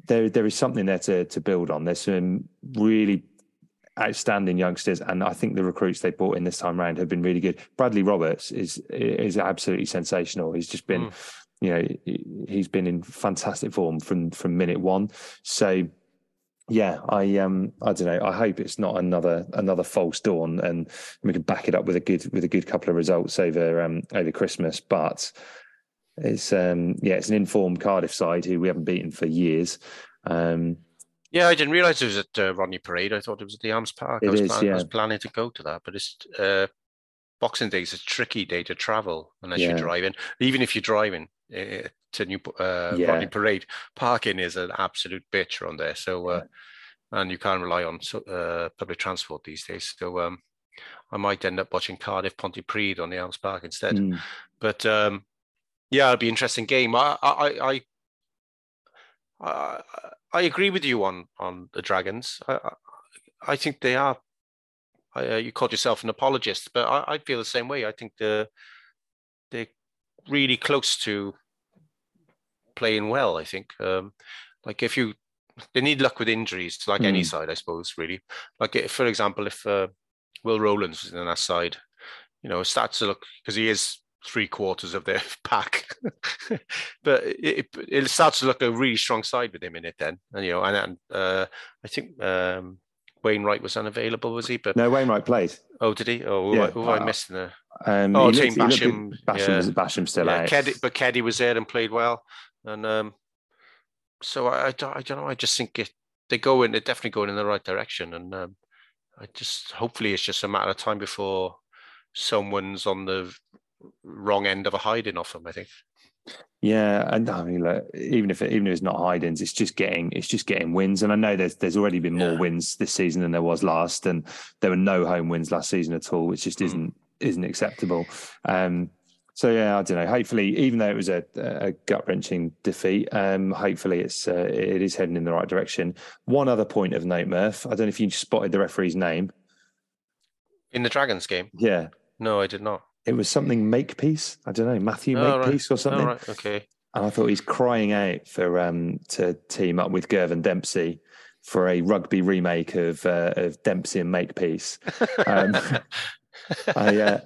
there is something there to build on. There's some really outstanding youngsters, and I think the recruits they brought in this time round have been really good. Bradley Roberts is absolutely sensational. He's just been you know, he's been in fantastic form from minute one. So yeah, I don't know. I hope it's not another false dawn, and we can back it up with a good couple of results over Christmas. But it's it's an informed Cardiff side who we haven't beaten for years. Yeah, I didn't realise it was at Rodney Parade. I thought it was at the Arms Park. I was planning to go to that, but it's Boxing Day is a tricky day to travel unless you're driving. Even if you're driving to Rodney Parade, parking is an absolute bitch on there. So, and you can't rely on public transport these days. So, I might end up watching Cardiff Pontypridd on the Arms Park instead. Mm. But it'll be an interesting game. I agree with you on the Dragons. I think they are. You called yourself an apologist, but I feel the same way. I think they're really close to playing well. I think they need luck with injuries, like any side, I suppose. Really, like for example, if Will Rowlands was in that side, you know, it starts to look, because he is 3/4 of their pack, but it starts to look a really strong side with him in it. Then, and you know, and I think. Wayne Wright was unavailable, was he? But no, Wayne Wright played. Oh, did he? Oh, yeah. Who I missed in there? Taine Basham. Basham's still out. But Keddy was there and played well. And so I don't know. I just think they're definitely going in the right direction. And hopefully it's just a matter of time before someone's on the wrong end of a hiding off them, I think. Yeah, and I mean, look, even if it's not hide-ins, it's just getting wins. And I know there's already been more wins this season than there was last, and there were no home wins last season at all, which just isn't acceptable. So yeah, I don't know. Hopefully, even though it was a gut-wrenching defeat, hopefully it is heading in the right direction. One other point of note, Murph. I don't know if you spotted the referee's name in the Dragons game. Yeah, no, I did not. It was something Makepeace. I don't know, Matthew Makepeace or something. Oh, right. Okay. And I thought he's crying out for to team up with Gervin Dempsey for a rugby remake of Dempsey and Makepeace. I don't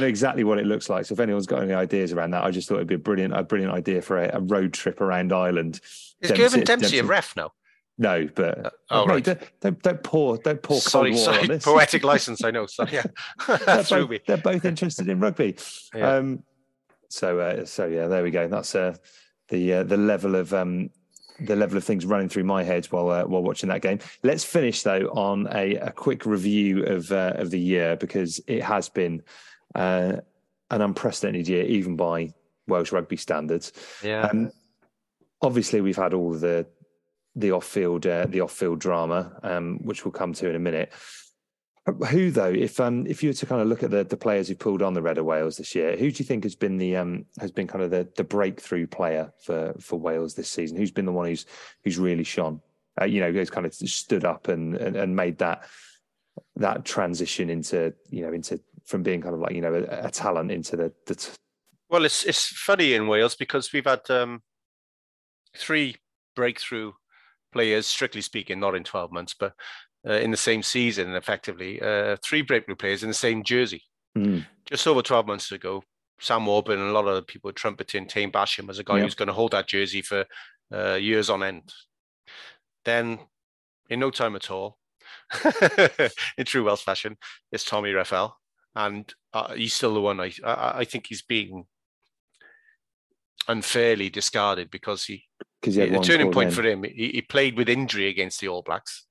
know exactly what it looks like. So if anyone's got any ideas around that, I just thought it'd be a brilliant idea for a road trip around Ireland. Is Gervin Dempsey a ref now? No, but right. Don't pour cold water on this. Poetic license, I know. Sorry, yeah, they're both interested in rugby. Yeah. So there we go. That's the level of things running through my head while watching that game. Let's finish though on a quick review of the year, because it has been an unprecedented year, even by Welsh rugby standards. Yeah. Obviously, we've had all the off-field drama, which we'll come to in a minute. Who though, if you were to kind of look at the players who pulled on the Red of Wales this year, who do you think has been kind of the breakthrough player for Wales this season? Who's been the one who's really shone? Who's kind of stood up and made that transition into from being kind of like a talent into the. Well, it's funny in Wales because we've had three breakthrough players, strictly speaking, not in 12 months, but in the same season, effectively, three breakthrough players in the same jersey. Mm. Just over 12 months ago, Sam Warburton and a lot of people trumpeting Taine Basham as a guy who's going to hold that jersey for years on end. Then, in no time at all, in true Welsh fashion, it's Tommy Reffell, and he's still the one. I think he's being unfairly discarded because the turning point for him, he played with injury against the All Blacks,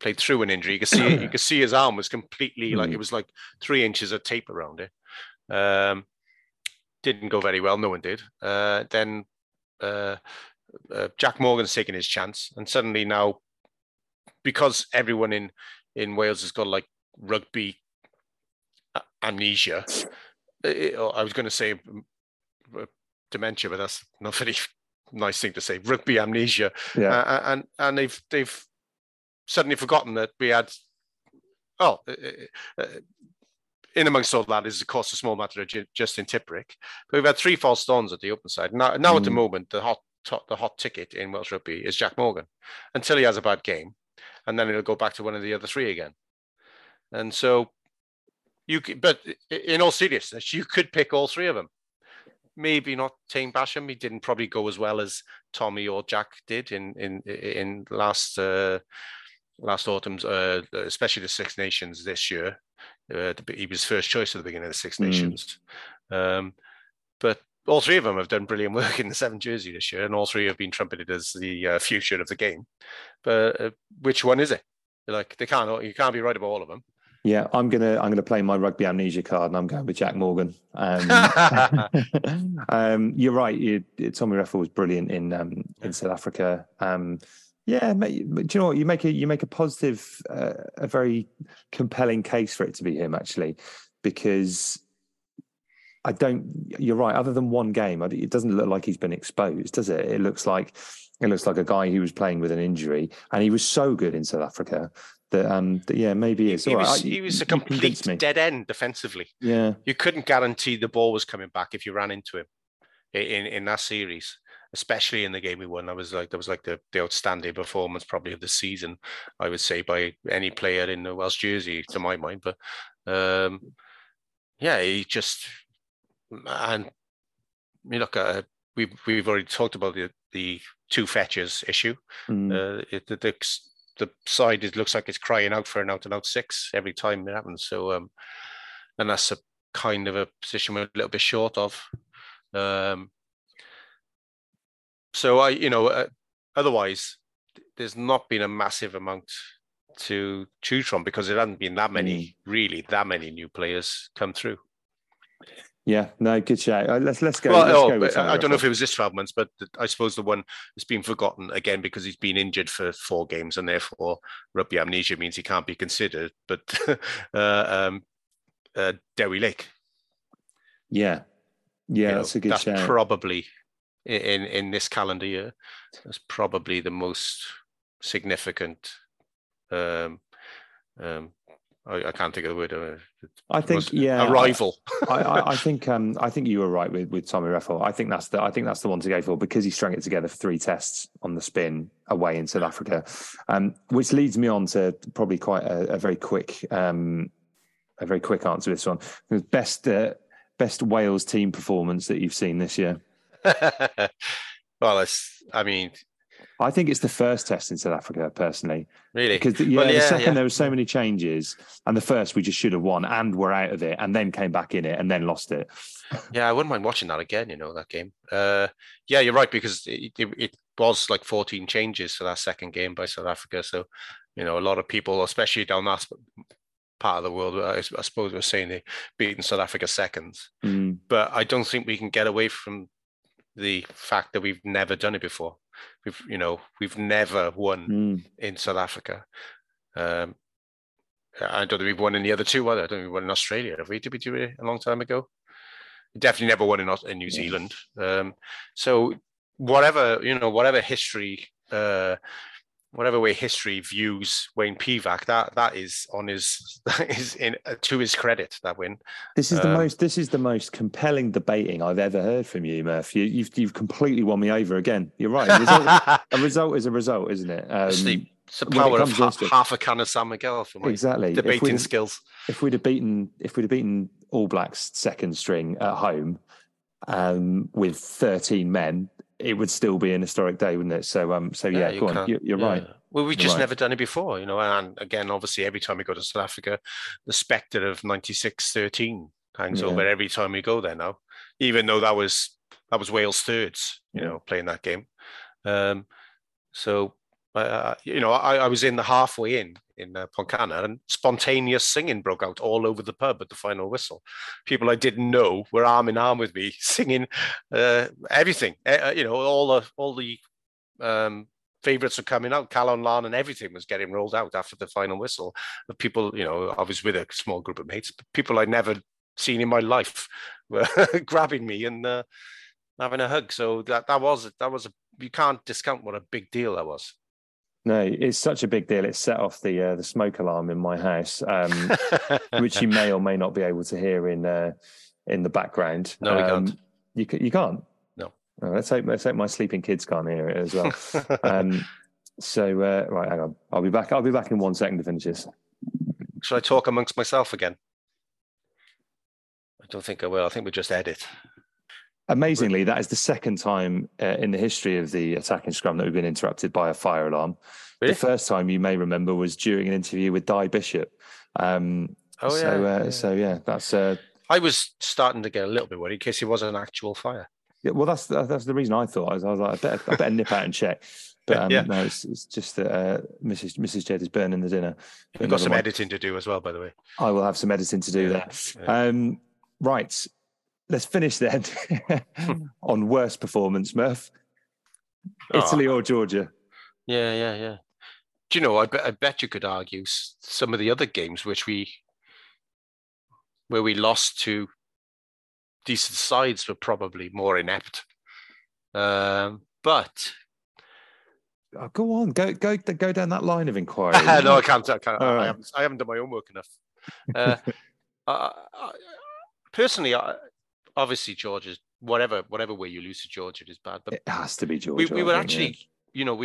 played through an injury. You could see his arm was completely like, it was like 3 inches of tape around it. Didn't go very well. No one did. Then Jac Morgan's taking his chance, and suddenly now, because everyone in Wales has got like rugby amnesia. I was going to say dementia, but that's not really nice thing to say, rugby amnesia, and they've suddenly forgotten that we had in amongst all that is of course a small matter of Justin Tipuric, but we've had three false dawns at the open side. Now at the moment the hot ticket in Welsh rugby is Jac Morgan, until he has a bad game, and then it'll go back to one of the other three again. And so but in all seriousness, you could pick all three of them. maybe not Taine Basham. He didn't probably go as well as Tommy or Jack did in last autumn's, especially the Six Nations this year. He was first choice at the beginning of the Six Nations. But all three of them have done brilliant work in the 7 jersey this year, and all three have been trumpeted as the future of the game. But which one is it? Like, you can't be right about all of them. Yeah, I'm gonna play my rugby amnesia card, and I'm going with Jac Morgan. You're right. Tommy Reffell was brilliant in South Africa. Yeah, do you know what? You make a positive, a very compelling case for it to be him, actually, because you're right. Other than one game, it doesn't look like he's been exposed, does it? It looks like a guy who was playing with an injury, and he was so good in South Africa that maybe it's all right. He was a complete dead end defensively. Yeah, you couldn't guarantee the ball was coming back if you ran into him in that series, especially in the game we won. That was like the outstanding performance probably of the season, I would say, by any player in the Welsh jersey to my mind. But he just. And you look at we've already talked about the two fetches issue. The side looks like it's crying out for an out-and-out 6 every time it happens. So, and that's a kind of a position we're a little bit short of. Otherwise, there's not been a massive amount to choose from because there hasn't been that many new players come through. Yeah, no, good shout. Let's go. Well, let's go with I don't know if it was this 12 months, but I suppose the one that's been forgotten again because he's been injured for 4 games, and therefore rugby amnesia means he can't be considered. But Derry Lake. Yeah, that's a good shout. That's probably in this calendar year. That's probably the most significant. I can't think of the word. I think, yeah, a rival. I think you were right with Tommy Reffell. I think that's the one to go for because he strung it together for 3 tests on the spin away in South Africa, which leads me on to probably quite a very quick, answer to this one. The best Wales team performance that you've seen this year. Well, I think it's the first test in South Africa, personally. Really? Because there were so many changes, and the first we just should have won, and we're out of it, and then came back in it, and then lost it. Yeah, I wouldn't mind watching that again. That game. Yeah, you're right because it was like 14 changes to that second game by South Africa. So, a lot of people, especially down that part of the world, I suppose, were saying they beaten South Africa seconds. But I don't think we can get away from the fact that we've never done it before. We've never won in South Africa. I don't think we've won in the other two either. I don't think we won in Australia. Have we? Did we do it a long time ago? Definitely never won in New Zealand. So whatever history, whatever way history views Wayne Pivac, that is to his credit, that win. This is the most compelling debating I've ever heard from you, Murph. You've completely won me over again. You're right. A result is a result, isn't it? It's the power of half a can of San Miguel for me. Exactly. Debating skills. If we'd have beaten All Blacks second string at home with 13 men, it would still be an historic day, wouldn't it? You're right. Well, we've just never done it before, and again, obviously, every time we go to South Africa, the spectre of 96-13 hangs over every time we go there now, even though that was Wales thirds, playing that game. I was in the halfway in Poncana, and spontaneous singing broke out all over the pub at the final whistle. People I didn't know were arm in arm with me singing everything. All the favourites were coming out. Callan Lan and everything was getting rolled out after the final whistle. The people, I was with a small group of mates. But people I'd never seen in my life were grabbing me and having a hug. So that was you can't discount what a big deal that was. No, it's such a big deal. It set off the smoke alarm in my house, which you may or may not be able to hear in the background. No, we can't. You can't? No. Oh, let's hope my sleeping kids can't hear it as well. Right, hang on. I'll be back in 1 second to finish this. Should I talk amongst myself again? I don't think I will. I think we'll just edit. Amazingly, that is the second time in the history of the Attacking Scrum that we've been interrupted by a fire alarm. Really? The first time, you may remember, was during an interview with Dai Bishop. That's. I was starting to get a little bit worried in case it was an actual fire. Yeah, well, that's the reason I thought. I was like, I better nip out and check. But no, it's just that Mrs. Jed is burning the dinner. You've got some editing to do as well, by the way. I will have some editing to do there. Yeah. Right, let's finish then on worst performance, Murph. Italy or Georgia? Yeah. Do you know, I bet you could argue some of the other games where we lost to decent sides were probably more inept. But... Oh, go on, go down that line of inquiry. No, I can't. Right. I haven't done my own work enough. Personally, obviously Georgia, whatever way you lose to Georgia is bad, but it has to be Georgia. We were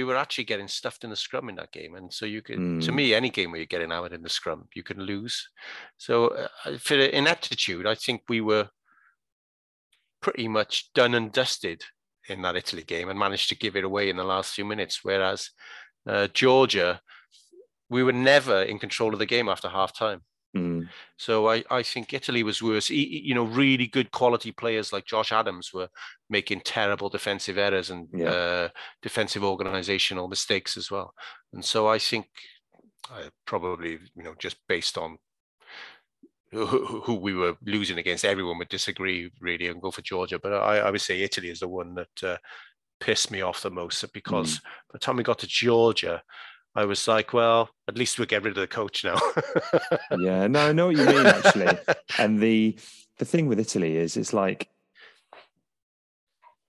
actually getting stuffed in the scrum in that game, and so you could, to me, any game where you're getting out in the scrum, you can lose. So for ineptitude, I think we were pretty much done and dusted in that Italy game and managed to give it away in the last few minutes. Whereas Georgia, we were never in control of the game after half time. So I think Italy was worse. Really good quality players like Josh Adams were making terrible defensive errors and defensive organizational mistakes as well. And so I think probably, just based on who we were losing against, everyone would disagree really and go for Georgia. But I would say Italy is the one that pissed me off the most, because by the time we got to Georgia, I was like, well, at least we'll get rid of the coach now. Yeah, no, I know what you mean, actually. And the thing with Italy is it's like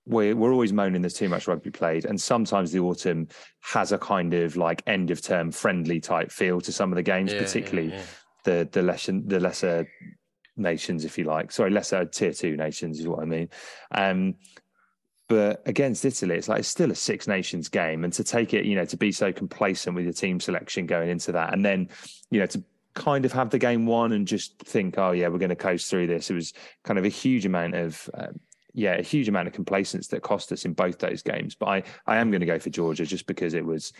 we're always moaning there's too much rugby played, and sometimes the autumn has a kind of like end-of-term friendly type feel to some of the games, particularly... Yeah. The lesser nations, if you like. Sorry, lesser tier 2 nations is what I mean. But against Italy, it's still a 6 nations game. And to take it, to be so complacent with your team selection going into that, and then, to kind of have the game won and just think, oh yeah, we're going to coast through this. It was kind of a huge amount of complacence that cost us in both those games. But I am going to go for Georgia just because it was...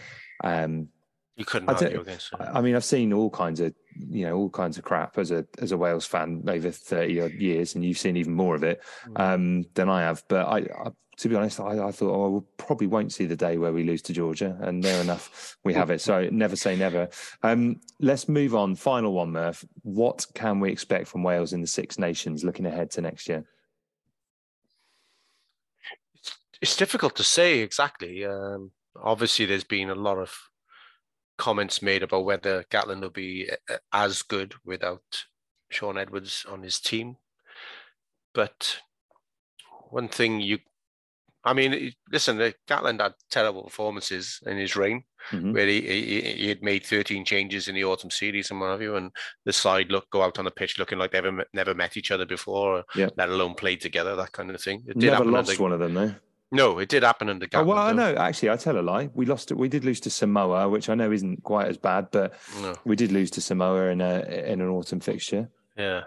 You couldn't argue against it. I mean, I've seen all kinds of crap as a Wales fan over 30 odd years, and you've seen even more of it than I have. But I to be honest, I thought, oh, I probably won't see the day where we lose to Georgia, and there enough, we have it. So never say never. Let's move on. Final one, Murph. What can we expect from Wales in the Six Nations looking ahead to next year? It's difficult to say exactly. Obviously, there's been a lot of comments made about whether Gatland will be as good without Sean Edwards on his team. But one thing Gatland had terrible performances in his reign, where he had made 13 changes in the autumn series and what have you, and the side go out on the pitch looking like they've never met each other before, let alone played together, that kind of thing. It did never lost one of them, though. No, it did happen under Gatland. Well, I know. Actually, I tell a lie. We lost. We did lose to Samoa, which I know isn't quite as bad, but we did lose to Samoa in an autumn fixture. Yeah,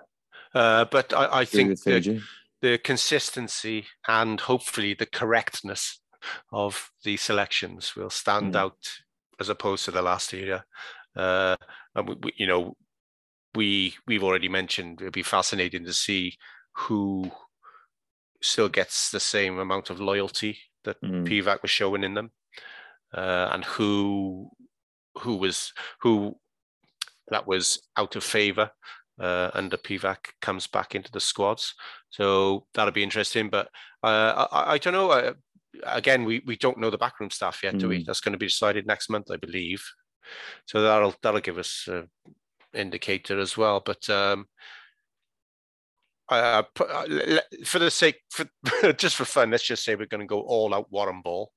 but I think the consistency and hopefully the correctness of the selections will stand out as opposed to the last year. And we've already mentioned it'd be fascinating to see who still gets the same amount of loyalty that Pivac was showing in them, and who was out of favour under Pivac comes back into the squads. So that'll be interesting. But I don't know. Again, we don't know the backroom staff yet, do we? That's going to be decided next month, I believe. So that'll give us an indicator as well. But for fun, let's just say we're going to go all out Warren Ball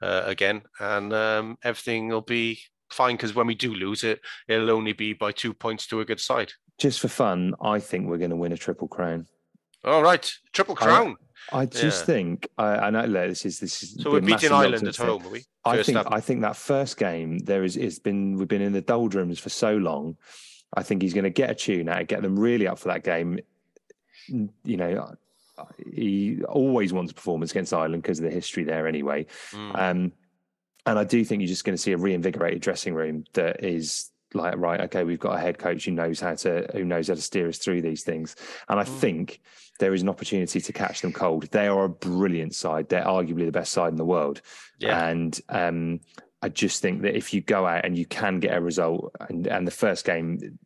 again, and everything will be fine, because when we do lose it, it'll only be by 2 points to a good side. Just for fun, I think we're going to win a Triple Crown. All right, Triple Crown. I just think I know this is. So we're beating Ireland at home, are we? I think that first game we've been in the doldrums for so long. I think he's going to get a tune out, get them really up for that game. he always wants a performance against Ireland because of the history there anyway. And I do think you're just going to see a reinvigorated dressing room that is like, right, okay, we've got a head coach who knows how to steer us through these things. And I think there is an opportunity to catch them cold. They are a brilliant side. They're arguably the best side in the world. Yeah. And I just think that if you go out and you can get a result, and the first game,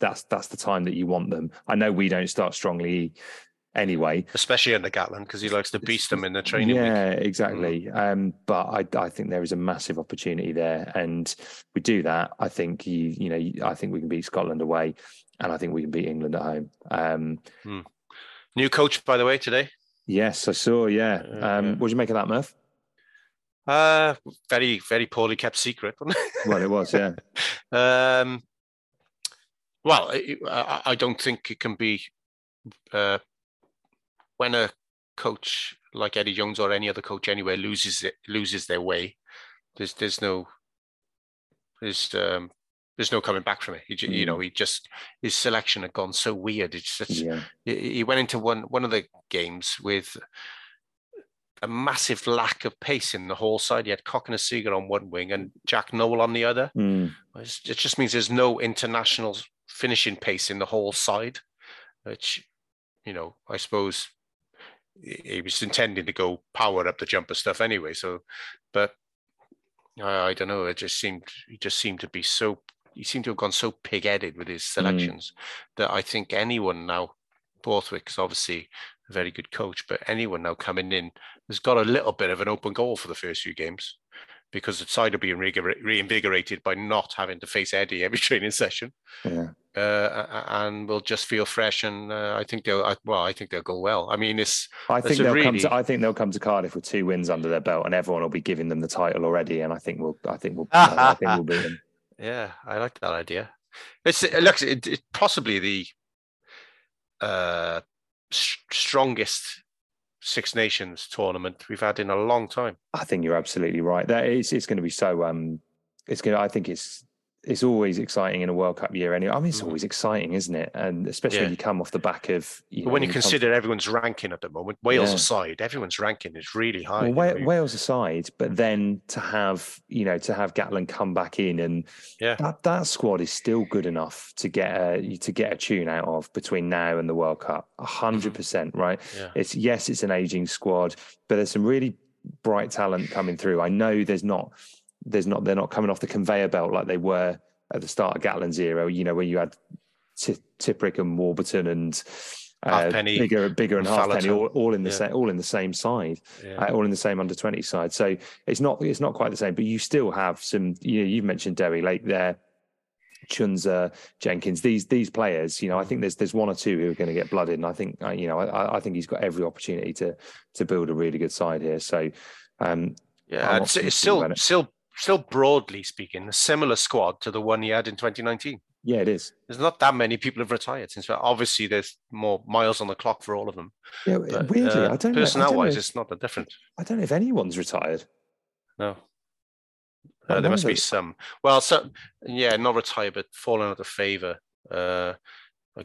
that's the time that you want them. I know we don't start strongly anyway, especially under Gatland, because he likes to beast them in the training week. Yeah, exactly. But I think there is a massive opportunity there, and we do that, I think I think we can beat Scotland away, and I think we can beat England at home. New coach, by the way, today. Yes, I saw. Yeah. What do you make of that, Murph? Very, very poorly kept secret. Well, it was. Yeah. Well, I don't think it can be. When a coach like Eddie Jones or any other coach anywhere loses their way, there's no coming back from it. His selection had gone so weird. He went into one of the games with a massive lack of pace in the whole side. He had Cockney Seager on one wing and Jack Nowell on the other. It just means there's no international finishing pace in the whole side, which, I suppose he was intending to go power up the jumper stuff anyway. But I don't know. He seemed to have gone so pig-headed with his selections that I think anyone now, Borthwick is obviously a very good coach, but anyone now coming in has got a little bit of an open goal for the first few games, because the side will be reinvigorated by not having to face Eddie every training session. Yeah. And we'll just feel fresh, and I think they'll go well. I mean, I think they'll come to Cardiff with 2 wins under their belt, and everyone will be giving them the title already. And I think we'll beat them. Yeah, I like that idea. It's possibly the strongest Six Nations tournament we've had in a long time. I think you're absolutely right. That is, it's going to be so. I think it's always exciting in a World Cup year anyway. I mean, it's always exciting, isn't it? And especially when you come off the back of... When you consider everyone's ranking at the moment, Wales aside, everyone's ranking is really high. Well, Wales aside, but then to have Gatland come back in, and that squad is still good enough to get a tune out of between now and the World Cup. 100%, right? Yeah. It's an ageing squad, but there's some really bright talent coming through. I know they're not coming off the conveyor belt like they were at the start of Gatland's era, where you had Tipuric and Warburton and Halfpenny, bigger and Halfpenny, all in the same, all in the same side, all in the same under-20 side. So it's not quite the same, but you still have some. You've mentioned Derry Lake there, Chunza, Jenkins, these players. I think there's one or two who are going to get blooded, and I think I think he's got every opportunity to build a really good side here. So it's still broadly speaking, a similar squad to the one he had in 2019. Yeah, it is. There's not that many people have retired since. Obviously, there's more miles on the clock for all of them. Yeah, but, weirdly, I don't know. Personnel-wise, it's not that different. I don't know if anyone's retired. No. There must be some. Well, not retired, but fallen out of favour.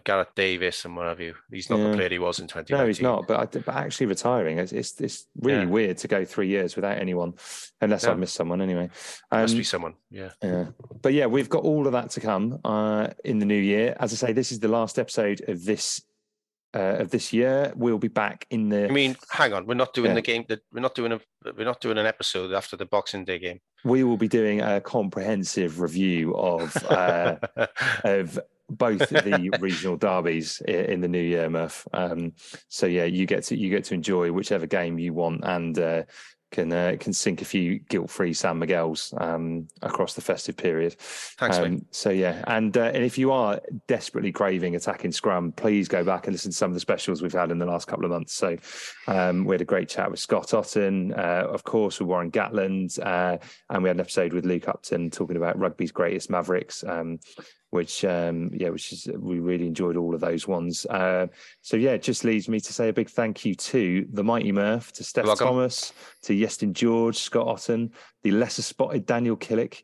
Gareth Davis and what have you. He's not the player he was in 2019. No, he's not. But actually retiring, it's really weird to go 3 years without anyone, unless I've missed someone anyway. Must be someone, yeah. But yeah, we've got all of that to come in the new year. As I say, this is the last episode of this year. We'll be back in the... I mean, hang on, we're not doing the game. We're not doing an episode after the Boxing Day game. We will be doing a comprehensive review of both the regional derbies in the new year, Murph. You get to enjoy whichever game you want, and can sink a few guilt-free San Miguel's across the festive period. Thanks, mate. And if you are desperately craving Attacking Scrum, please go back and listen to some of the specials we've had in the last couple of months. So we had a great chat with Scott Otten, of course, with Warren Gatland, and we had an episode with Luke Upton talking about rugby's greatest Mavericks. We really enjoyed all of those ones. It just leaves me to say a big thank you to the Mighty Murph, to Steph Thomas, to Yestin George, Scott Otten, the lesser spotted Daniel Killick,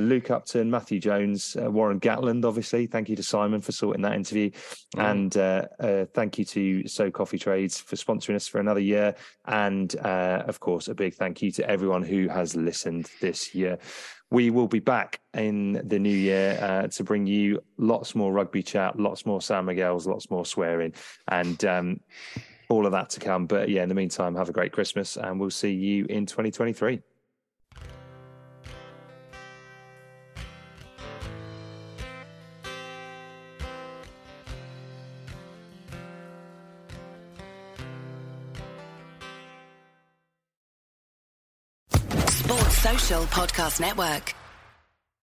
Luke Upton, Matthew Jones, Warren Gatland, obviously. Thank you to Simon for sorting that interview. And thank you to So Coffee Trades for sponsoring us for another year. And of course, a big thank you to everyone who has listened this year. We will be back in the new year to bring you lots more rugby chat, lots more San Miguel's, lots more swearing, and all of that to come. But yeah, in the meantime, have a great Christmas and we'll see you in 2023. Podcast Network.